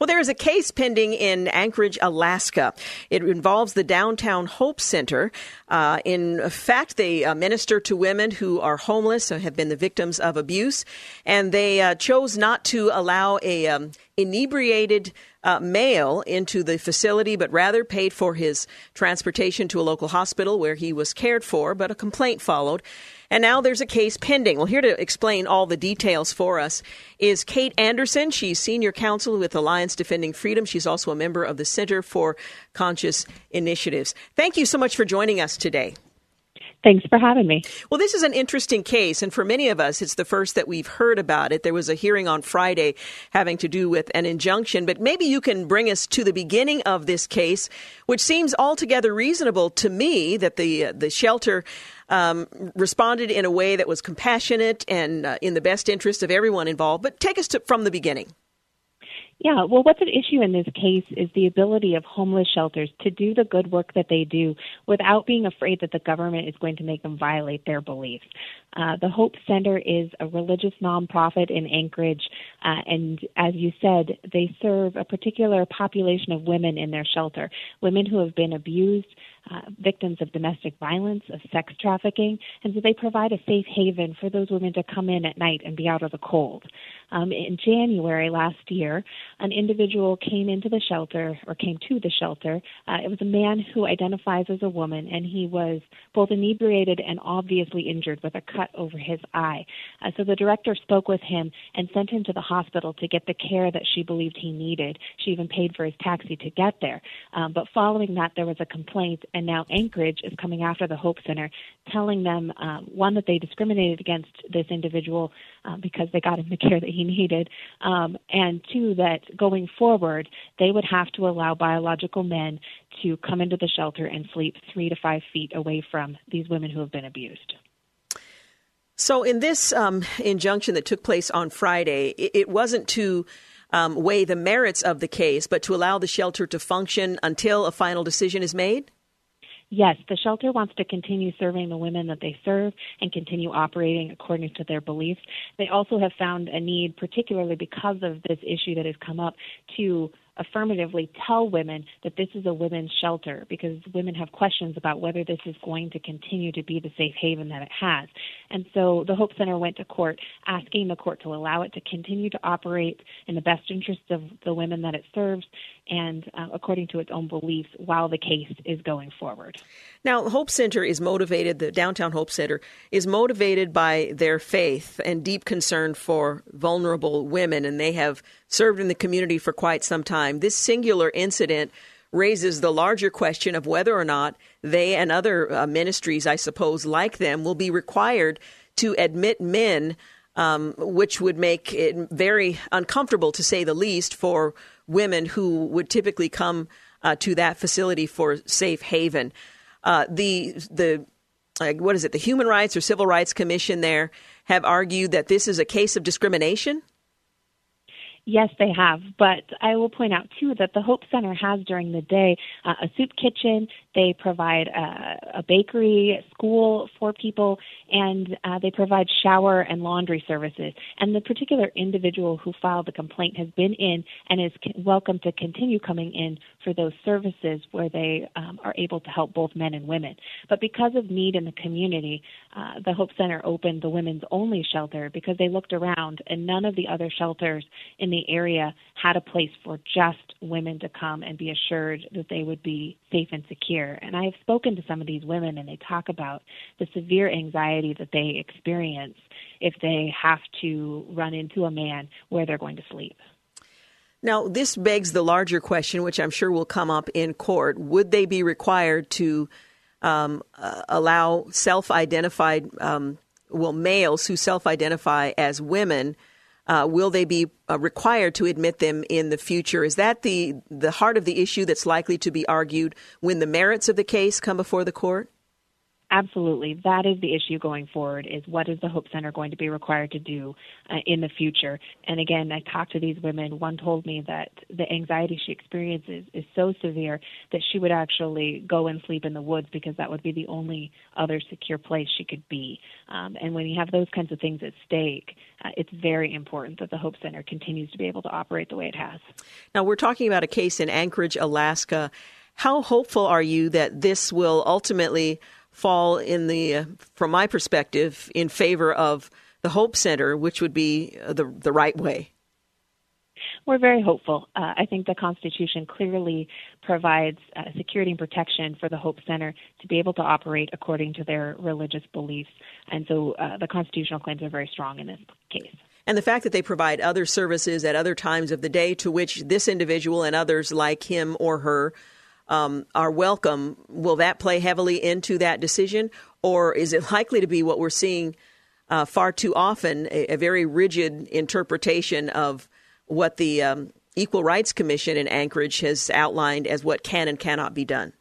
Well, there is a case pending in Anchorage, Alaska. It involves the Downtown Hope Center. In fact, they minister to women who are homeless or have been the victims of abuse, and they chose not to allow a inebriated male into the facility, but rather paid for his transportation to a local hospital where he was cared for, but a complaint followed. And now there's a case pending. Well, here to explain all the details for us is Kate Anderson. She's senior counsel with Alliance Defending Freedom. She's also a member of the Center for Conscious Initiatives. Thank you so much for joining us today. Thanks for having me. Well, this is an interesting case, and for many of us, it's the first that we've heard about it. There was a hearing on Friday having to do with an injunction, but maybe you can bring us to the beginning of this case, which seems altogether reasonable to me that the shelter responded in a way that was compassionate and in the best interest of everyone involved. But take us from the beginning. Yeah, well, what's at issue in this case is the ability of homeless shelters to do the good work that they do without being afraid that the government is going to make them violate their beliefs. The Hope Center is a religious nonprofit in Anchorage, and as you said, they serve a particular population of women in their shelter, women who have been abused, victims of domestic violence, of sex trafficking, and so they provide a safe haven for those women to come in at night and be out of the cold. In January last year, an individual came to the shelter. It was a man who identifies as a woman, and he was both inebriated and obviously injured with a cut over his eye. So the director spoke with him and sent him to the hospital to get the care that she believed he needed. She even paid for his taxi to get there. But following that, there was a complaint, and now Anchorage is coming after the Hope Center, telling them, one, that they discriminated against this individual because they got him the care that he needed, and two, that going forward, they would have to allow biological men to come into the shelter and sleep 3 to 5 feet away from these women who have been abused. So in this injunction that took place on Friday, it wasn't to weigh the merits of the case, but to allow the shelter to function until a final decision is made? Yes, the shelter wants to continue serving the women that they serve and continue operating according to their beliefs. They also have found a need, particularly because of this issue that has come up, to affirmatively tell women that this is a women's shelter, because women have questions about whether this is going to continue to be the safe haven that it has. And so the Hope Center went to court asking the court to allow it to continue to operate in the best interest of the women that it serves and according to its own beliefs while the case is going forward. Now, the Downtown Hope Center is motivated by their faith and deep concern for vulnerable women, and they have served in the community for quite some time. This singular incident raises the larger question of whether or not they and other ministries, I suppose, like them, will be required to admit men, which would make it very uncomfortable, to say the least, for women who would typically come to that facility for safe haven. The Human Rights or Civil Rights Commission there have argued that this is a case of discrimination? Yes, they have, but I will point out, too, that the Hope Center has during the day a soup kitchen. They provide a bakery, a school for people, and they provide shower and laundry services. And the particular individual who filed the complaint has been in and is welcome to continue coming in for those services where they are able to help both men and women. But because of need in the community, the Hope Center opened the women's only shelter because they looked around and none of the other shelters in the area had a place for just women to come and be assured that they would be safe and secure. And I have spoken to some of these women, and they talk about the severe anxiety that they experience if they have to run into a man where they're going to sleep. Now, this begs the larger question, which I'm sure will come up in court. Would they be required to allow self-identified males who self-identify as women, will they be required to admit them in the future? Is that the heart of the issue that's likely to be argued when the merits of the case come before the court? Absolutely. That is the issue going forward, is what is the Hope Center going to be required to do in the future? And again, I talked to these women. One told me that the anxiety she experiences is so severe that she would actually go and sleep in the woods because that would be the only other secure place she could be. And when you have those kinds of things at stake, it's very important that the Hope Center continues to be able to operate the way it has. Now, we're talking about a case in Anchorage, Alaska. How hopeful are you that this will ultimately fall in the, from my perspective, in favor of the Hope Center, which would be the right way? We're very hopeful. I think the Constitution clearly provides security and protection for the Hope Center to be able to operate according to their religious beliefs. And so the constitutional claims are very strong in this case. And the fact that they provide other services at other times of the day to which this individual and others like him or her are welcome, will that play heavily into that decision? Or is it likely to be what we're seeing far too often, a very rigid interpretation of what the Equal Rights Commission in Anchorage has outlined as what can and cannot be done?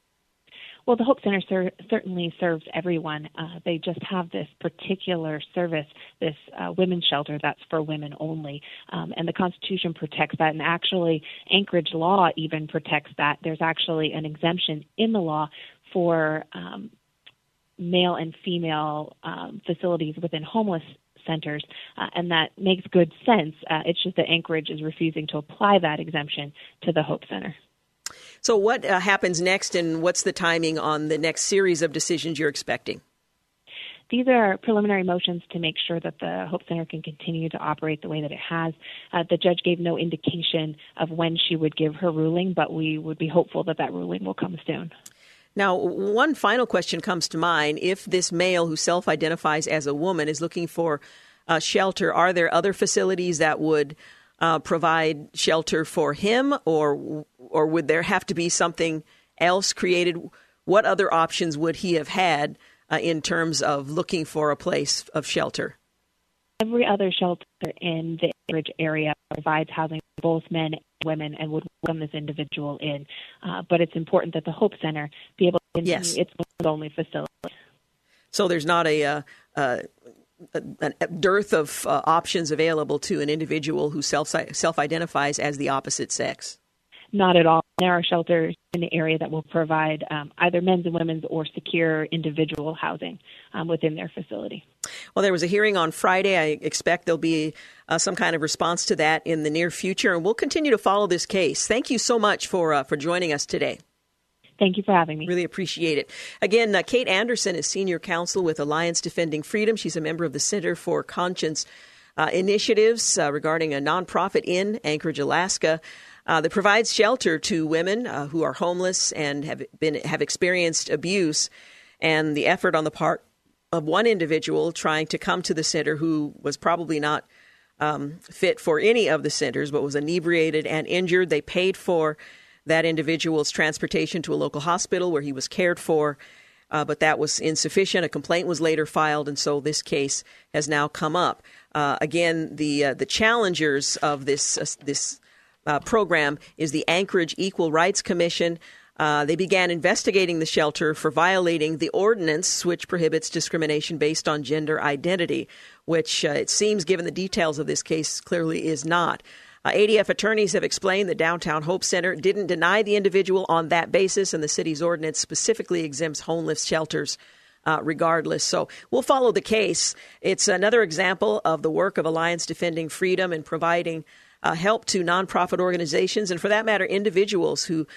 Well, the Hope Center certainly serves everyone. They just have this particular service, this women's shelter that's for women only. And the Constitution protects that. And actually, Anchorage law even protects that. There's actually an exemption in the law for male and female facilities within homeless centers, and that makes good sense. It's just that Anchorage is refusing to apply that exemption to the Hope Center. So what happens next, and what's the timing on the next series of decisions you're expecting? These are preliminary motions to make sure that the Hope Center can continue to operate the way that it has. The judge gave no indication of when she would give her ruling, but we would be hopeful that that ruling will come soon. Now, one final question comes to mind. If this male who self-identifies as a woman is looking for a shelter, are there other facilities that would provide shelter for him, or would there have to be something else created? What other options would he have had in terms of looking for a place of shelter? Every other shelter in the Anchorage area provides housing for both men and women and would welcome this individual in. But it's important that the Hope Center be able to continue its only facility. So there's not a dearth of options available to an individual who self-identifies as the opposite sex. Not at all. There are shelters in the area that will provide either men's and women's or secure individual housing within their facility. Well, there was a hearing on Friday. I expect there'll be some kind of response to that in the near future, and we'll continue to follow this case. Thank you so much for joining us today. Thank you for having me. Really appreciate it. Again, Kate Anderson is senior counsel with Alliance Defending Freedom. She's a member of the Center for Conscience Initiatives regarding a nonprofit in Anchorage, Alaska, that provides shelter to women who are homeless and have experienced abuse, and the effort on the part of one individual trying to come to the center who was probably not fit for any of the centers but was inebriated and injured. They paid for that individual's transportation to a local hospital where he was cared for, but that was insufficient. A complaint was later filed, and so this case has now come up. Again, the challengers of this program is the Anchorage Equal Rights Commission. They began investigating the shelter for violating the ordinance, which prohibits discrimination based on gender identity, which it seems, given the details of this case, clearly is not. ADF attorneys have explained the Downtown Hope Center didn't deny the individual on that basis, and the city's ordinance specifically exempts homeless shelters regardless. So we'll follow the case. It's another example of the work of Alliance Defending Freedom in providing help to nonprofit organizations, and for that matter, individuals who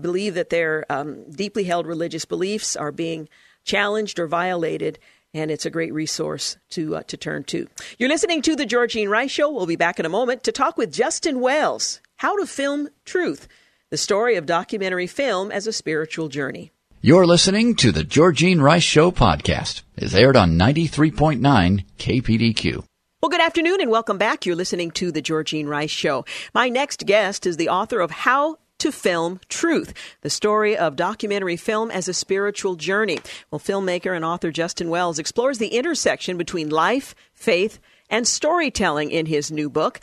believe that their deeply held religious beliefs are being challenged or violated. And it's a great resource to turn to. You're listening to The Georgene Rice Show. We'll be back in a moment to talk with Justin Wells, How to Film Truth: The Story of Documentary Film as a Spiritual Journey. You're listening to The Georgene Rice Show podcast. It's aired on 93.9 KPDQ. Well, good afternoon and welcome back. You're listening to The Georgene Rice Show. My next guest is the author of How to Film Truth: The Story of Documentary Film as a Spiritual Journey. Well, filmmaker and author Justin Wells explores the intersection between life, faith, and storytelling in his new book.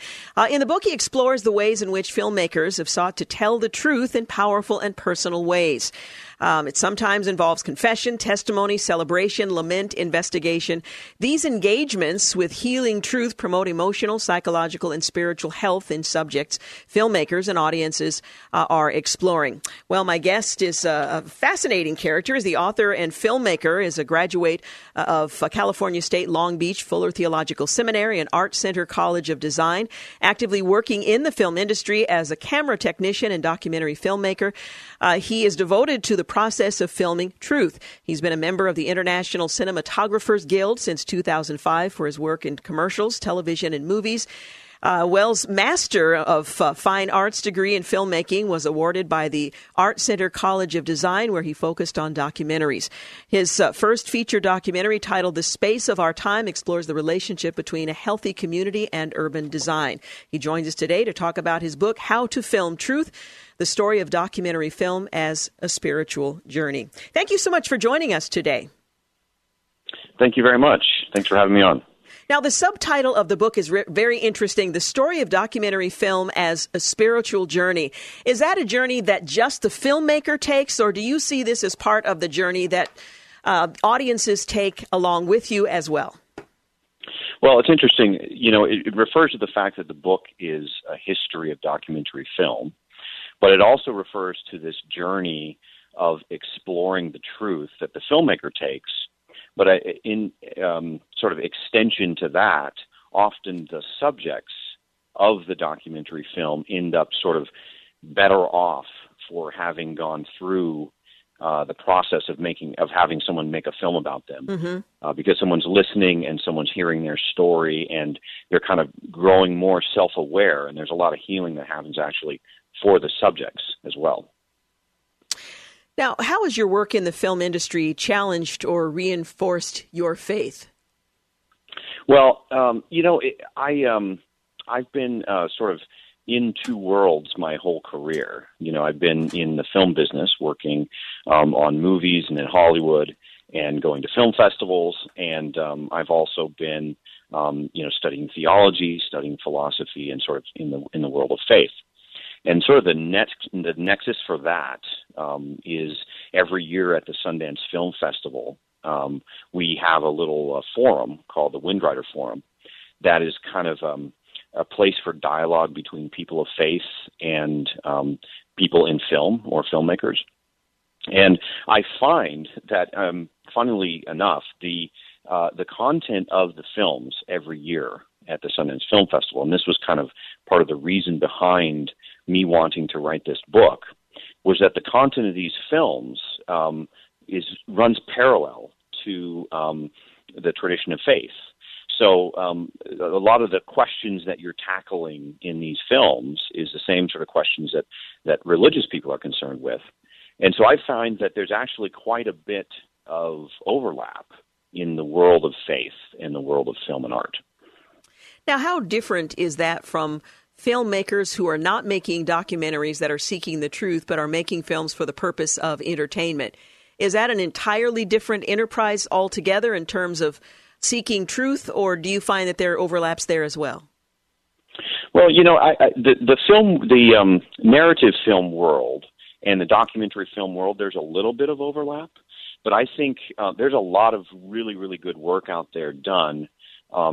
In the book, he explores the ways in which filmmakers have sought to tell the truth in powerful and personal ways. It sometimes involves confession, testimony, celebration, lament, investigation. These engagements with healing truth promote emotional, psychological, and spiritual health in subjects filmmakers and audiences are exploring. Well, my guest is a fascinating character. Is the author and filmmaker, is a graduate of California State Long Beach Fuller Theological Seminary and Art Center College of Design, actively working in the film industry as a camera technician and documentary filmmaker. He is devoted to the process of filming truth. He's been a member of the International Cinematographers Guild since 2005 for his work in commercials, television, and movies. Wells' Master of Fine Arts degree in filmmaking was awarded by the Art Center College of Design, where he focused on documentaries. His first feature documentary, titled The Space of Our Time, explores the relationship between a healthy community and urban design. He joins us today to talk about his book, How to Film Truth: The Story of Documentary Film as a Spiritual Journey. Thank you so much for joining us today. Thank you very much. Thanks for having me on. Now, the subtitle of the book is very interesting. The Story of Documentary Film as a Spiritual Journey. Is that a journey that just the filmmaker takes, or do you see this as part of the journey that audiences take along with you as well? Well, it's interesting. You know, it refers to the fact that the book is a history of documentary film, but it also refers to this journey of exploring the truth that the filmmaker takes. But in sort of extension to that, often the subjects of the documentary film end up sort of better off for having gone through the process of having someone make a film about them, because someone's listening and someone's hearing their story, and they're kind of growing more self-aware, and there's a lot of healing that happens actually for the subjects as well. Now, how has your work in the film industry challenged or reinforced your faith? Well, I've been sort of in two worlds my whole career. You know, I've been in the film business working on movies and in Hollywood and going to film festivals. And I've also been, studying theology, studying philosophy, and sort of in the world of faith. And sort of the nexus for that is every year at the Sundance Film Festival, we have a little forum called the Windrider Forum that is kind of a place for dialogue between people of faith and people in film or filmmakers. And I find that, funnily enough, the content of the films every year at the Sundance Film Festival, and this was kind of part of the reason behind me wanting to write this book, was that the content of these films runs parallel to the tradition of faith. So a lot of the questions that you're tackling in these films is the same sort of questions that religious people are concerned with. And so I find that there's actually quite a bit of overlap in the world of faith and the world of film and art. Now, how different is that from filmmakers who are not making documentaries that are seeking the truth, but are making films for the purpose of entertainment? Is that an entirely different enterprise altogether in terms of seeking truth, or do you find that there are overlaps there as well? Well, you know, the narrative film world and the documentary film world, there's a little bit of overlap, but I think there's a lot of really, really good work out there done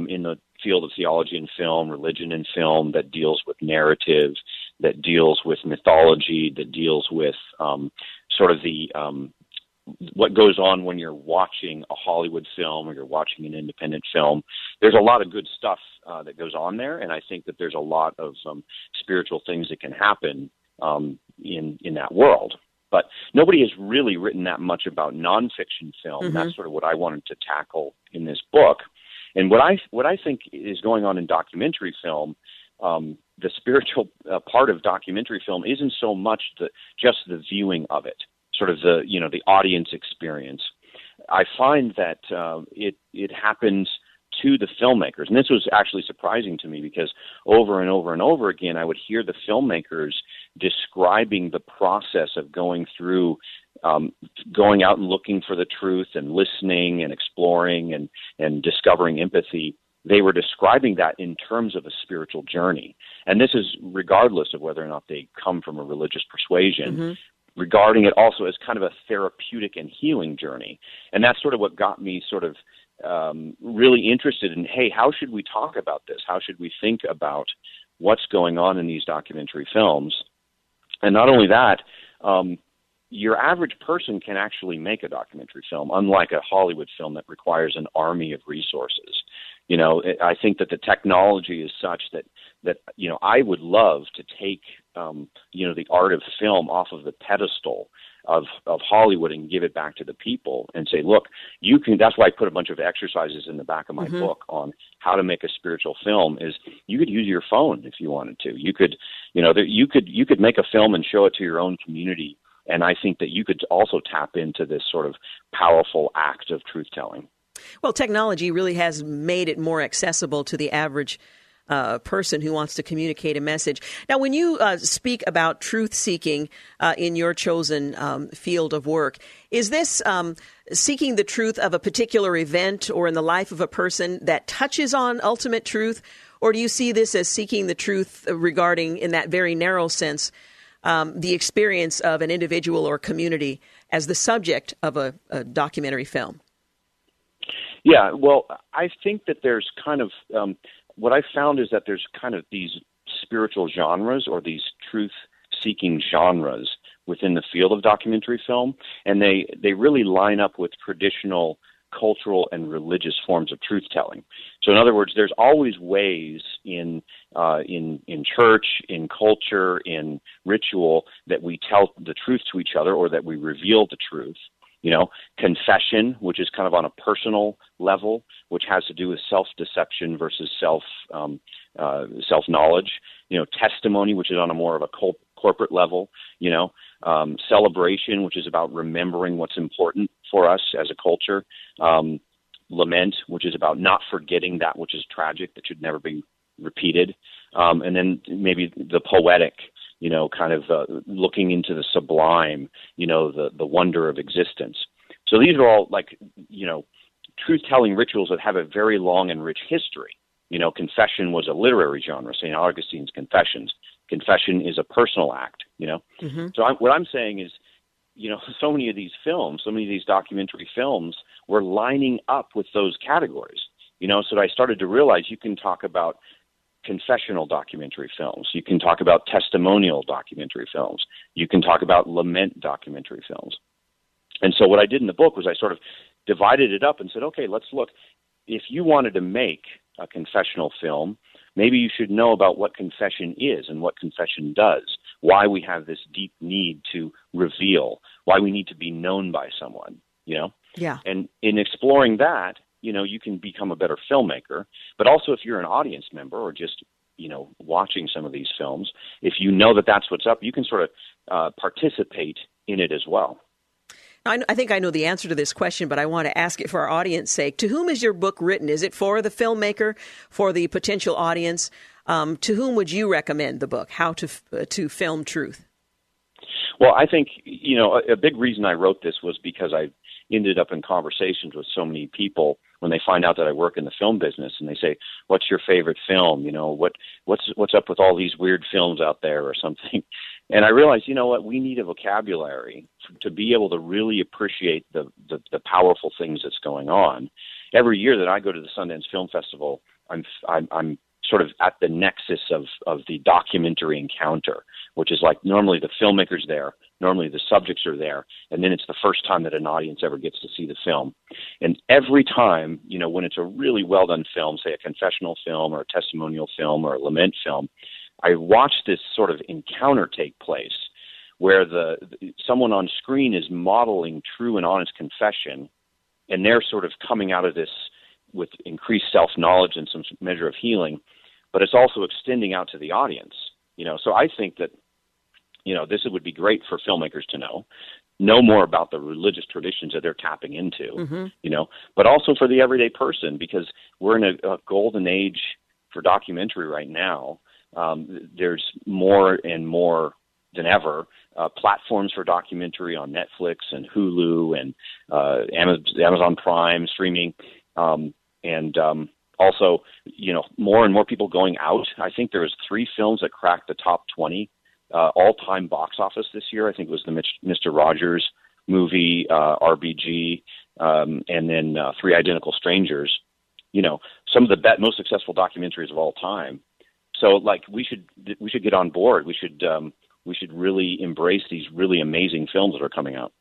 in the field of theology and film, religion and film, that deals with narrative, that deals with mythology, that deals with sort of the what goes on when you're watching a Hollywood film or you're watching an independent film. There's a lot of good stuff that goes on there, and I think that there's a lot of spiritual things that can happen in that world. But nobody has really written that much about nonfiction film. Mm-hmm. That's sort of what I wanted to tackle in this book. And what I think is going on in documentary film, the spiritual part of documentary film isn't so much just the viewing of it, sort of the audience experience. I find that it happens to the filmmakers, and this was actually surprising to me because over and over and over again, I would hear the filmmakers describing the process of going through, going out and looking for the truth and listening and exploring and discovering empathy. They were describing that in terms of a spiritual journey. And this is regardless of whether or not they come from a religious persuasion, regarding it also as kind of a therapeutic and healing journey. And that's sort of what got me sort of really interested in, hey, how should we talk about this? How should we think about what's going on in these documentary films? And not only that, your average person can actually make a documentary film, unlike a Hollywood film that requires an army of resources. You know, I think that the technology is such that you know, I would love to take, the art of film off of the pedestal of Hollywood and give it back to the people and say, look, you can. That's why I put a bunch of exercises in the back of my book on how to make a spiritual film. Is you could use your phone if you wanted to. You could, you could make a film and show it to your own community. And I think that you could also tap into this sort of powerful act of truth telling. Well, technology really has made it more accessible to the average person who wants to communicate a message. Now, when you speak about truth-seeking in your chosen field of work, is this seeking the truth of a particular event or in the life of a person that touches on ultimate truth? Or do you see this as seeking the truth regarding, in that very narrow sense, the experience of an individual or community as the subject of a documentary film? Yeah, well, I think that there's kind of what I found is that there's kind of these spiritual genres or these truth-seeking genres within the field of documentary film, and they really line up with traditional cultural and religious forms of truth-telling. So in other words, there's always ways in church, in culture, in ritual that we tell the truth to each other or that we reveal the truth. You know, confession, which is kind of on a personal level, which has to do with self-deception versus self-knowledge. You know, testimony, which is on a more of a corporate level. You know, celebration, which is about remembering what's important for us as a culture. Lament, which is about not forgetting that which is tragic, that should never be repeated. And then maybe the poetic, you know, kind of looking into the sublime, you know, the wonder of existence. So these are all like, you know, truth-telling rituals that have a very long and rich history. You know, confession was a literary genre, St. Augustine's Confessions. Confession is a personal act, you know. Mm-hmm. So what I'm saying is, you know, so many of these films, so many of these documentary films were lining up with those categories, you know. So I started to realize you can talk about confessional documentary films. You can talk about testimonial documentary films. You can talk about lament documentary films. And so what I did in the book was I sort of divided it up and said, okay, let's look. If you wanted to make a confessional film, maybe you should know about what confession is and what confession does, why we have this deep need to reveal, why we need to be known by someone, you know? Yeah. And in exploring that, you know, you can become a better filmmaker, but also if you're an audience member or just, you know, watching some of these films, if you know that that's what's up, you can sort of participate in it as well. Now, I think I know the answer to this question, but I want to ask it for our audience's sake. To whom is your book written? Is it for the filmmaker, for the potential audience? To whom would you recommend the book, How to Film Truth? Well, I think, you know, a big reason I wrote this was because I ended up in conversations with so many people when they find out that I work in the film business, and they say, "What's your favorite film? You know, what's up with all these weird films out there or something?" And I realized, you know what, we need a vocabulary to be able to really appreciate the powerful things that's going on. Every year that I go to the Sundance Film Festival, I'm sort of at the nexus of the documentary encounter, which is like normally the filmmaker's there, normally the subjects are there, and then it's the first time that an audience ever gets to see the film. And every time, you know, when it's a really well-done film, say a confessional film or a testimonial film or a lament film, I watch this sort of encounter take place where someone on screen is modeling true and honest confession, and they're sort of coming out of this with increased self-knowledge and some measure of healing, but it's also extending out to the audience, you know. So I think that, you know, this would be great for filmmakers to know more about the religious traditions that they're tapping into, mm-hmm. you know, but also for the everyday person, because we're in a golden age for documentary right now. There's more and more than ever platforms for documentary on Netflix and Hulu and Amazon Prime streaming. Also, you know, more and more people going out. I think there was 3 films that cracked the top 20 all-time box office this year. I think it was the Mr. Rogers movie, RBG, and then 3 Identical Strangers. You know, some of the most successful documentaries of all time. So, like, we should get on board. We should really embrace these really amazing films that are coming out.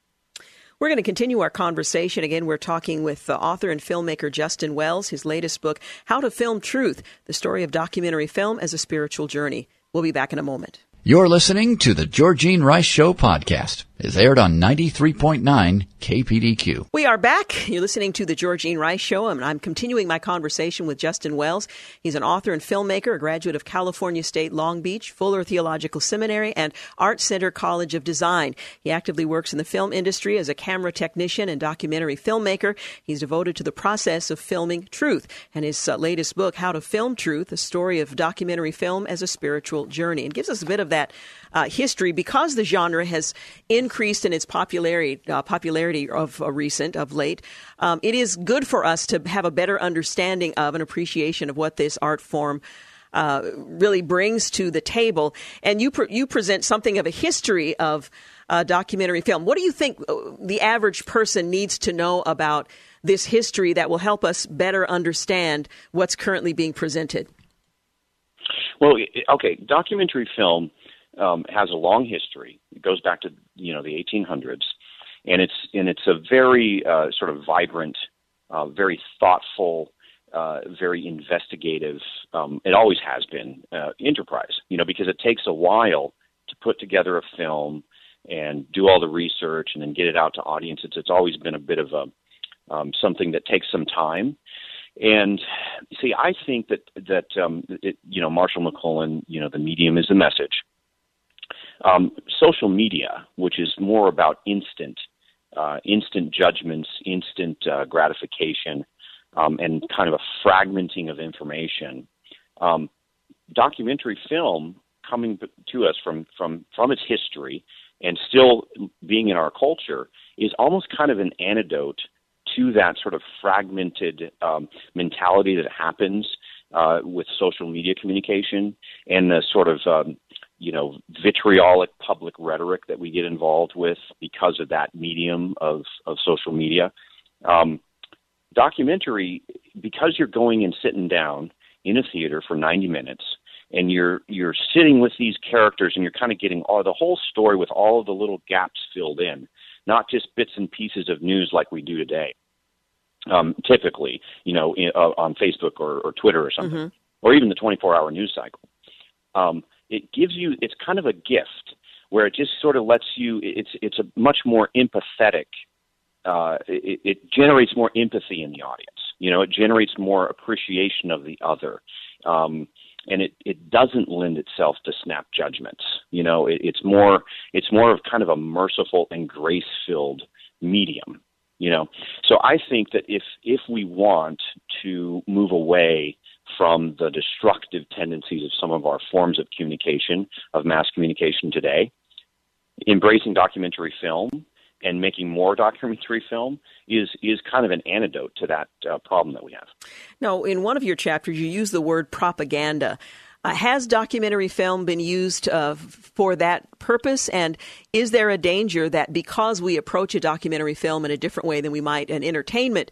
We're going to continue our conversation. Again, we're talking with the author and filmmaker Justin Wells, his latest book, How to Film Truth: The Story of Documentary Film as a Spiritual Journey. We'll be back in a moment. You're listening to the Georgene Rice Show podcast. is aired on 93.9 KPDQ. We are back. You're listening to The Georgene Rice Show, and I'm continuing my conversation with Justin Wells. He's an author and filmmaker, a graduate of California State Long Beach, Fuller Theological Seminary, and Art Center College of Design. He actively works in the film industry as a camera technician and documentary filmmaker. He's devoted to the process of filming truth, and his latest book, How to Film Truth: The Story of Documentary Film as a Spiritual Journey. And gives us a bit of that history, because the genre has increased in its popularity of late. It is good for us to have a better understanding of and appreciation of what this art form really brings to the table. And you present something of a history of documentary film. What do you think the average person needs to know about this history that will help us better understand what's currently being presented? Well, okay, documentary film has a long history. It goes back to the 1800s, and it's a very sort of vibrant, very thoughtful, very investigative. It always has been enterprise, because it takes a while to put together a film and do all the research and then get it out to audiences. It's always been a bit of a something that takes some time. And see, I think that Marshall McLuhan, the medium is the message. Social media, which is more about instant judgments, instant gratification, and kind of a fragmenting of information. Documentary film coming to us from its history and still being in our culture is almost kind of an antidote to that sort of fragmented mentality that happens with social media communication and the sort of vitriolic public rhetoric that we get involved with because of that medium of social media. Documentary, because you're going and sitting down in a theater for 90 minutes and you're sitting with these characters and you're kind of getting all the whole story with all of the little gaps filled in, not just bits and pieces of news like we do today. Typically, on Facebook or Twitter or something, mm-hmm. or even the 24-hour news cycle. It gives you, it's kind of a gift where it just sort of lets you, it's a much more empathetic, it generates more empathy in the audience. It generates more appreciation of the other. And it doesn't lend itself to snap judgments. It's more of kind of a merciful and grace-filled medium, So I think that if we want to move away from the destructive tendencies of some of our forms of communication, of mass communication today, embracing documentary film and making more documentary film is kind of an antidote to that problem that we have. Now, in one of your chapters, you use the word propaganda. Has documentary film been used for that purpose? And is there a danger that because we approach a documentary film in a different way than we might an entertainment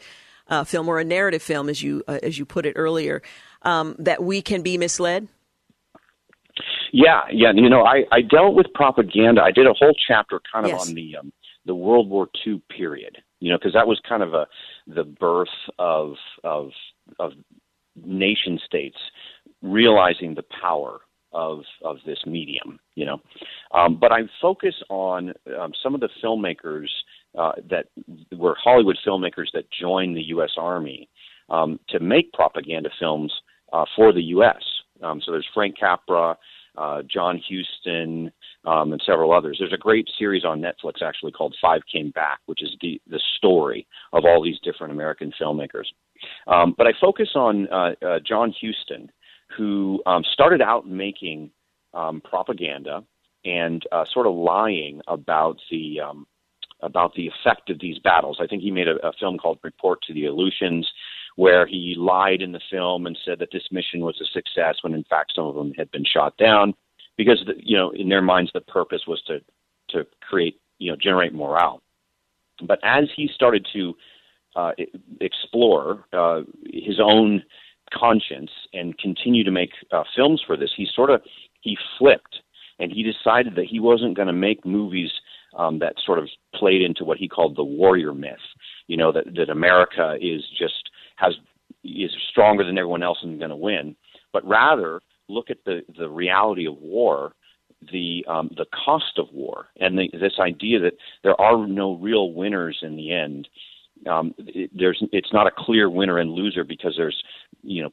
film or a narrative film, as you put it earlier, that we can be misled? Yeah. I dealt with propaganda. I did a whole chapter kind of on the World War II period, because that was kind of the birth of nation states realizing the power of this medium, But I focus on some of the filmmakers that were Hollywood filmmakers that joined the U.S. Army to make propaganda films for the U.S. So there's Frank Capra, John Huston, and several others. There's a great series on Netflix actually called Five Came Back, which is the story of all these different American filmmakers. But I focus on John Huston, who started out making propaganda and sort of lying about the effect of these battles. I think he made a film called Report to the Aleutians, where he lied in the film and said that this mission was a success when, in fact, some of them had been shot down because, in their minds, the purpose was to create, generate morale. But as he started to explore his own conscience and continue to make films for this, he flipped, and he decided that he wasn't going to make movies that sort of played into what he called the warrior myth, that America is stronger than everyone else and going to win, but rather look at the reality of war the cost of war and this idea that there are no real winners in the end. It's not a clear winner and loser because there's,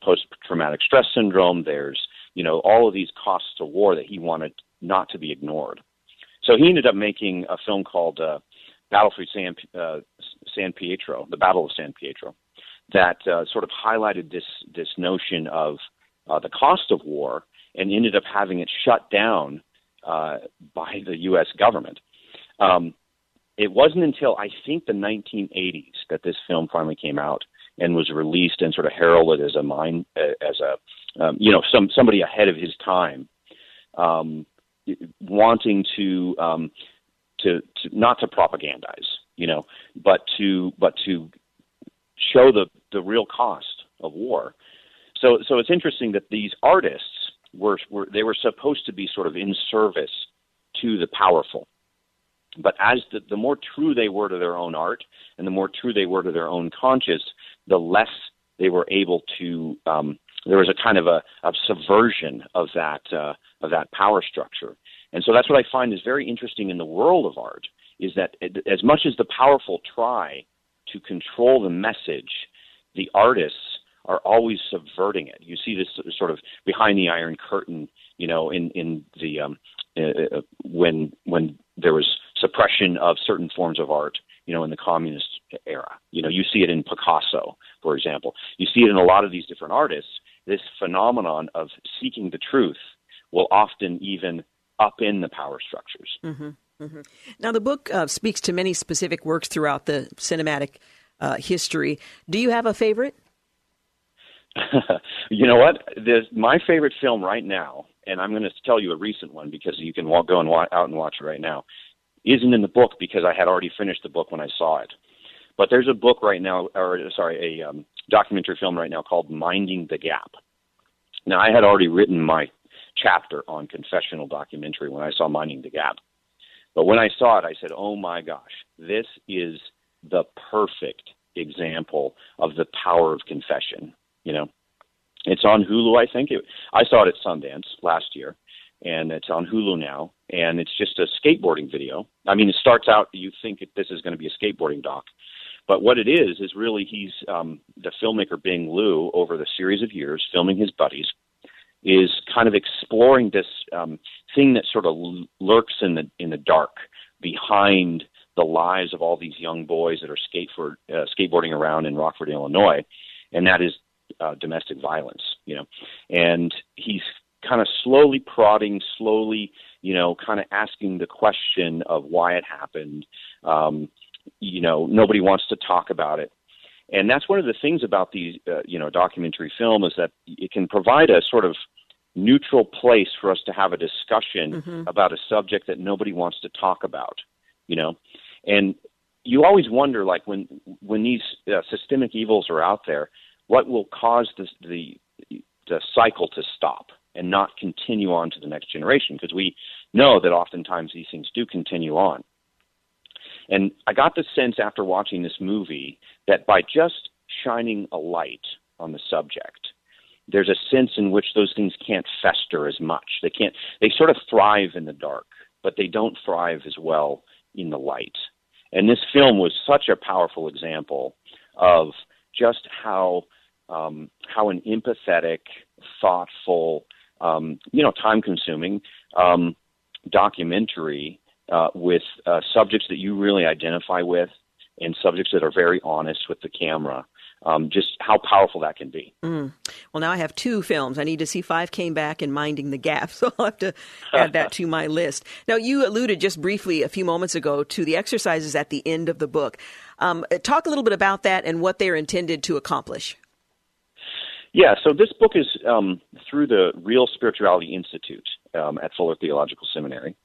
post-traumatic stress syndrome. There's, all of these costs to war that he wanted not to be ignored. So he ended up making a film called Battle for San Pietro, The Battle of San Pietro, that sort of highlighted this notion of the cost of war and ended up having it shut down by the U.S. government. It wasn't until, I think, the 1980s that this film finally came out and was released and sort of heralded as somebody ahead of his time, wanting to not to propagandize, but to show the real cost of war. So it's interesting that these artists were supposed to be sort of in service to the powerful. But as the more true they were to their own art and the more true they were to their own conscience, the less they were able to. There was a kind of a subversion of that power structure, and so that's what I find is very interesting in the world of art is that as much as the powerful try to control the message, the artists are always subverting it. You see this sort of behind the Iron Curtain, in the when there was suppression of certain forms of art, in the communist era. You see it in Picasso, for example. You see it in a lot of these different artists. This phenomenon of seeking the truth will often even upend the power structures. Mm-hmm, mm-hmm. Now, the book speaks to many specific works throughout the cinematic history. Do you have a favorite? You know what? My favorite film right now, and I'm going to tell you a recent one because you can go and out and watch it right now, isn't in the book because I had already finished the book when I saw it. But there's a book right now, a documentary film right now called Minding the Gap. Now, I had already written my chapter on confessional documentary when I saw Minding the Gap. But when I saw it, I said, oh my gosh, this is the perfect example of the power of confession. It's on Hulu, I think. I saw it at Sundance last year, and it's on Hulu now. And it's just a skateboarding video. I mean, it starts out, you think this is going to be a skateboarding doc. But what it is really he's the filmmaker Bing Lu, over the series of years, filming his buddies, is kind of exploring this thing that sort of lurks in the dark behind the lives of all these young boys that are skateboarding around in Rockford, Illinois, and that is domestic violence. And he's kind of slowly prodding, kind of asking the question of why it happened. Nobody wants to talk about it. And that's one of the things about the, documentary film is that it can provide a sort of neutral place for us to have a discussion mm-hmm. about a subject that nobody wants to talk about, And you always wonder, like, when these systemic evils are out there, what will cause the cycle to stop and not continue on to the next generation? Because we know that oftentimes these things do continue on. And I got the sense after watching this movie that by just shining a light on the subject, there's a sense in which those things can't fester as much. They sort of thrive in the dark, but they don't thrive as well in the light. And this film was such a powerful example of just how an empathetic, thoughtful, time-consuming documentary with subjects that you really identify with and subjects that are very honest with the camera, just how powerful that can be. Mm. Well, now I have two films. I need to see 5 Came Back and Minding the Gap, so I'll have to add that to my list. Now, you alluded just briefly a few moments ago to the exercises at the end of the book. Talk a little bit about that and what they're intended to accomplish. Yeah, so this book is through the Real Spirituality Institute at Fuller Theological Seminary.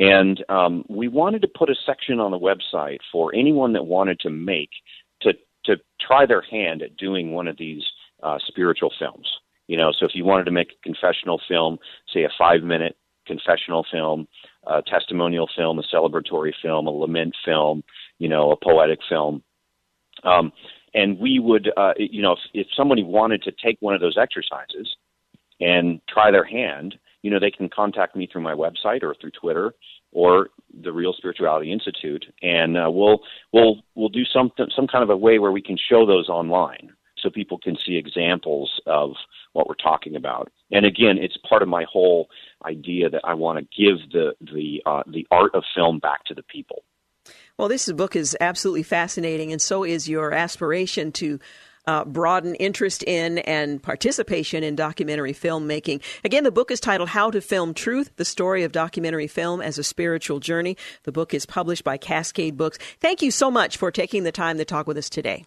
And we wanted to put a section on the website for anyone that wanted to try their hand at doing one of these spiritual films. So if you wanted to make a confessional film, say a 5-minute confessional film, a testimonial film, a celebratory film, a lament film, a poetic film. And we would, if somebody wanted to take one of those exercises and try their hand you know, they can contact me through my website or through Twitter or the Real Spirituality Institute, and we'll do some kind of a way where we can show those online so people can see examples of what we're talking about. And again, it's part of my whole idea that I want to give the art of film back to the people. Well, this book is absolutely fascinating, and so is your aspiration to broaden interest in and participation in documentary filmmaking. Again, the book is titled How to Film Truth: The Story of Documentary Film as a Spiritual Journey. The book is published by Cascade Books. Thank you so much for taking the time to talk with us today.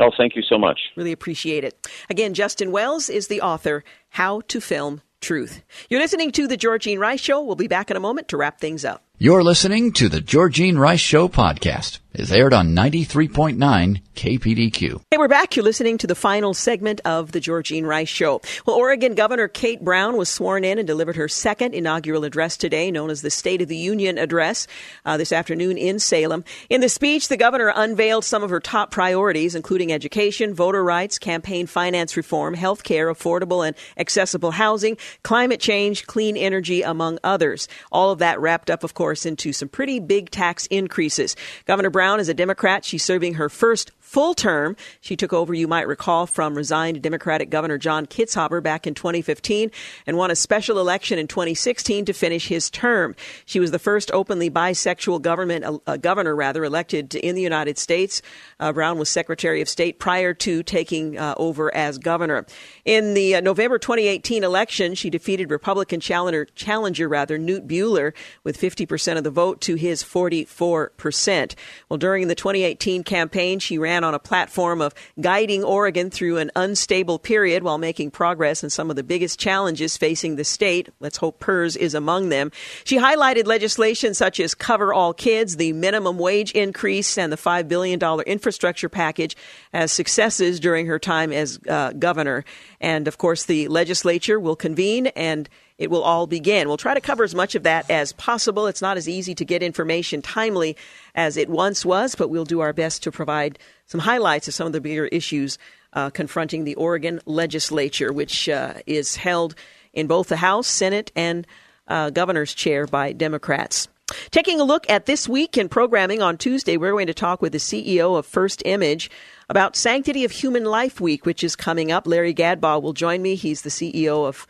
Oh, thank you so much. Really appreciate it. Again, Justin Wells is the author, How to Film Truth. You're listening to The Georgene Rice Show. We'll be back in a moment to wrap things up. You're listening to The Georgene Rice Show podcast. It's aired on 93.9 KPDQ. Hey, we're back. You're listening to the final segment of The Georgene Rice Show. Well, Oregon Governor Kate Brown was sworn in and delivered her second inaugural address today, known as the State of the Union Address, this afternoon in Salem. In the speech, the governor unveiled some of her top priorities, including education, voter rights, campaign finance reform, health care, affordable and accessible housing, climate change, clean energy, among others. All of that wrapped up, of course, into some pretty big tax increases. Governor Brown is a Democrat. She's serving her first full term. She took over, you might recall, from resigned Democratic Governor John Kitzhaber back in 2015 and won a special election in 2016 to finish his term. She was the first openly bisexual governor elected in the United States. Brown was Secretary of State prior to taking over as governor. In the November 2018 election, she defeated Republican challenger Newt Bueller with 50% of the vote to his 44%. Well, during the 2018 campaign, she ran on a platform of guiding Oregon through an unstable period while making progress in some of the biggest challenges facing the state. Let's hope PERS is among them. She highlighted legislation such as Cover All Kids, the minimum wage increase, and the $5 billion infrastructure package as successes during her time as governor. And, of course, the legislature will convene and it will all begin. We'll try to cover as much of that as possible. It's not as easy to get information timely as it once was, but we'll do our best to provide some highlights of some of the bigger issues confronting the Oregon legislature, which is held in both the House, Senate, and governor's chair by Democrats. Taking a look at this week in programming on Tuesday, we're going to talk with the CEO of First Image about Sanctity of Human Life Week, which is coming up. Larry Gadbaugh will join me. He's the CEO of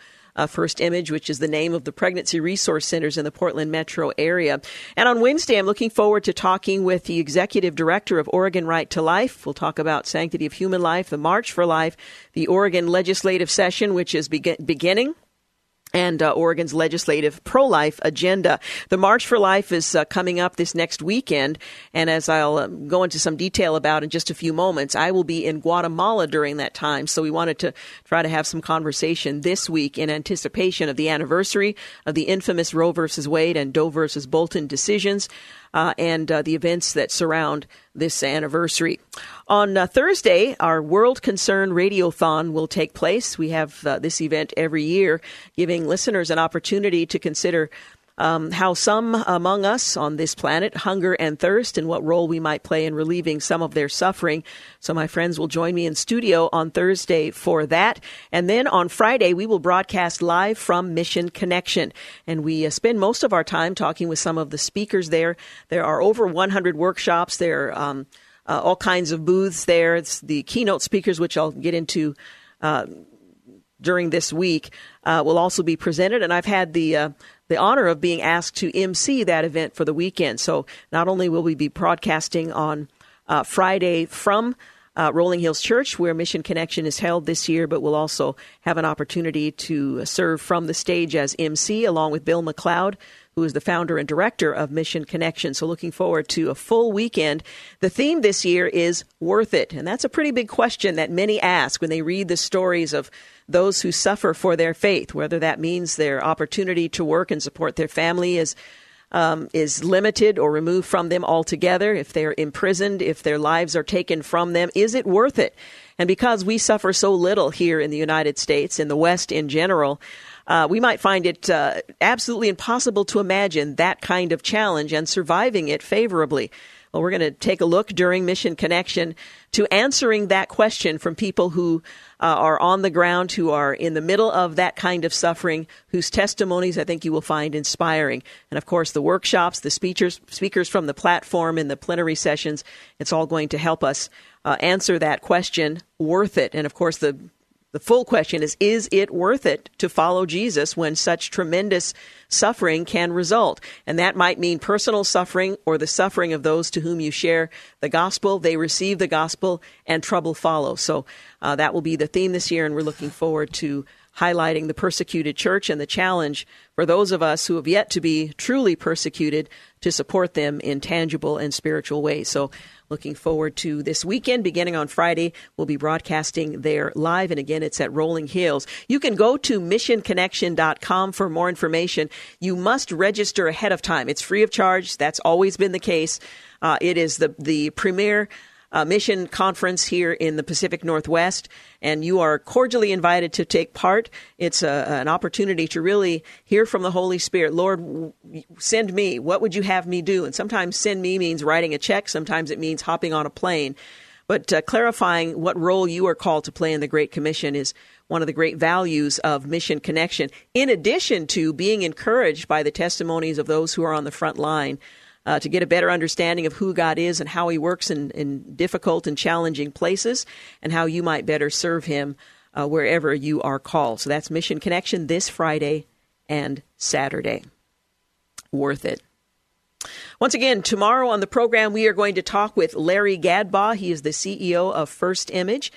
First Image, which is the name of the pregnancy resource centers in the Portland metro area. And on Wednesday, I'm looking forward to talking with the executive director of Oregon Right to Life. We'll talk about Sanctity of Human Life, the March for Life, the Oregon legislative session, which is beginning. And Oregon's legislative pro-life agenda. The March for Life is coming up this next weekend. And as I'll go into some detail about in just a few moments, I will be in Guatemala during that time. So we wanted to try to have some conversation this week in anticipation of the anniversary of the infamous Roe versus Wade and Doe versus Bolton decisions. And the events that surround this anniversary. On Thursday, our World Concern Radiothon will take place. We have this event every year, giving listeners an opportunity to consider how some among us on this planet hunger and thirst and what role we might play in relieving some of their suffering. So my friends will join me in studio on Thursday for that. And then on Friday, we will broadcast live from Mission Connection. And we spend most of our time talking with some of the speakers there. There are over 100 workshops. There are all kinds of booths there. It's the keynote speakers, which I'll get into during this week, will also be presented. And I've had the honor of being asked to MC that event for the weekend. So not only will we be broadcasting on Friday from Rolling Hills Church, where Mission Connection is held this year, but we'll also have an opportunity to serve from the stage as MC, along with Bill McLeod, who is the founder and director of Mission Connection. So looking forward to a full weekend. The theme this year is worth it. And that's a pretty big question that many ask when they read the stories of those who suffer for their faith, whether that means their opportunity to work and support their family is limited or removed from them altogether, if they're imprisoned, if their lives are taken from them. Is it worth it? And because we suffer so little here in the United States, in the West in general, we might find it absolutely impossible to imagine that kind of challenge and surviving it favorably. Well, we're going to take a look during Mission Connection to answering that question from people who are on the ground, who are in the middle of that kind of suffering, whose testimonies I think you will find inspiring. And of course, the workshops, the speakers from the platform and the plenary sessions, it's all going to help us answer that question, worth it. And of course, the full question is it worth it to follow Jesus when such tremendous suffering can result? And that might mean personal suffering or the suffering of those to whom you share the gospel. They receive the gospel and trouble follows. So that will be the theme this year, and we're looking forward to highlighting the persecuted church and the challenge for those of us who have yet to be truly persecuted to support them in tangible and spiritual ways. So looking forward to this weekend. Beginning on Friday, we'll be broadcasting there live. And again, it's at Rolling Hills. You can go to missionconnection.com for more information. You must register ahead of time. It's free of charge. That's always been the case. It is the premier mission conference here in the Pacific Northwest, and you are cordially invited to take part. It's an opportunity to really hear from the Holy Spirit. Lord, send me. What would you have me do? And sometimes send me means writing a check. Sometimes it means hopping on a plane. But clarifying what role you are called to play in the Great Commission is one of the great values of Mission Connection, in addition to being encouraged by the testimonies of those who are on the front line. To get a better understanding of who God is and how he works in difficult and challenging places, and how you might better serve him wherever you are called. So that's Mission Connection this Friday and Saturday. Worth it. Once again, tomorrow on the program, we are going to talk with Larry Gadbaugh. He is the CEO of First Image.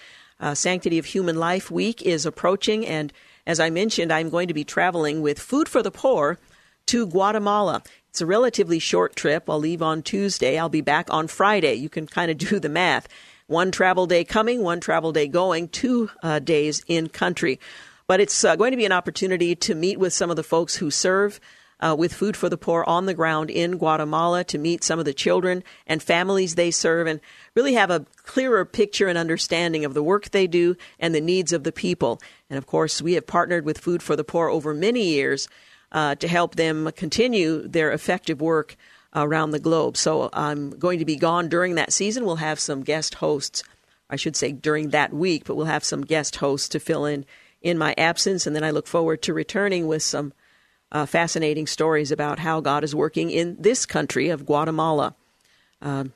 Sanctity of Human Life Week is approaching, and as I mentioned, I'm going to be traveling with Food for the Poor to Guatemala. It's a relatively short trip. I'll leave on Tuesday. I'll be back on Friday. You can kind of do the math. One travel day coming, one travel day going, 2 days in country. But it's going to be an opportunity to meet with some of the folks who serve with Food for the Poor on the ground in Guatemala, to meet some of the children and families they serve, and really have a clearer picture and understanding of the work they do and the needs of the people. And of course, we have partnered with Food for the Poor over many years to help them continue their effective work around the globe. So I'm going to be gone during that season. We'll have some guest hosts, I should say during that week, but we'll have some guest hosts to fill in my absence. And then I look forward to returning with some fascinating stories about how God is working in this country of Guatemala.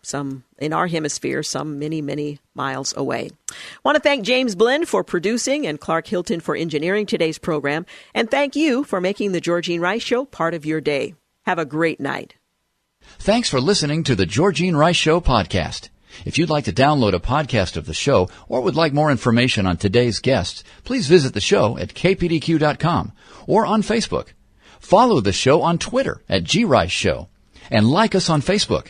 Some in our hemisphere, some many, many miles away. I want to thank James Blend for producing and Clark Hilton for engineering today's program. And thank you for making the Georgene Rice Show part of your day. Have a great night. Thanks for listening to the Georgene Rice Show podcast. If you'd like to download a podcast of the show or would like more information on today's guests, please visit the show at kpdq.com or on Facebook. Follow the show on Twitter at @grice Show and like us on Facebook.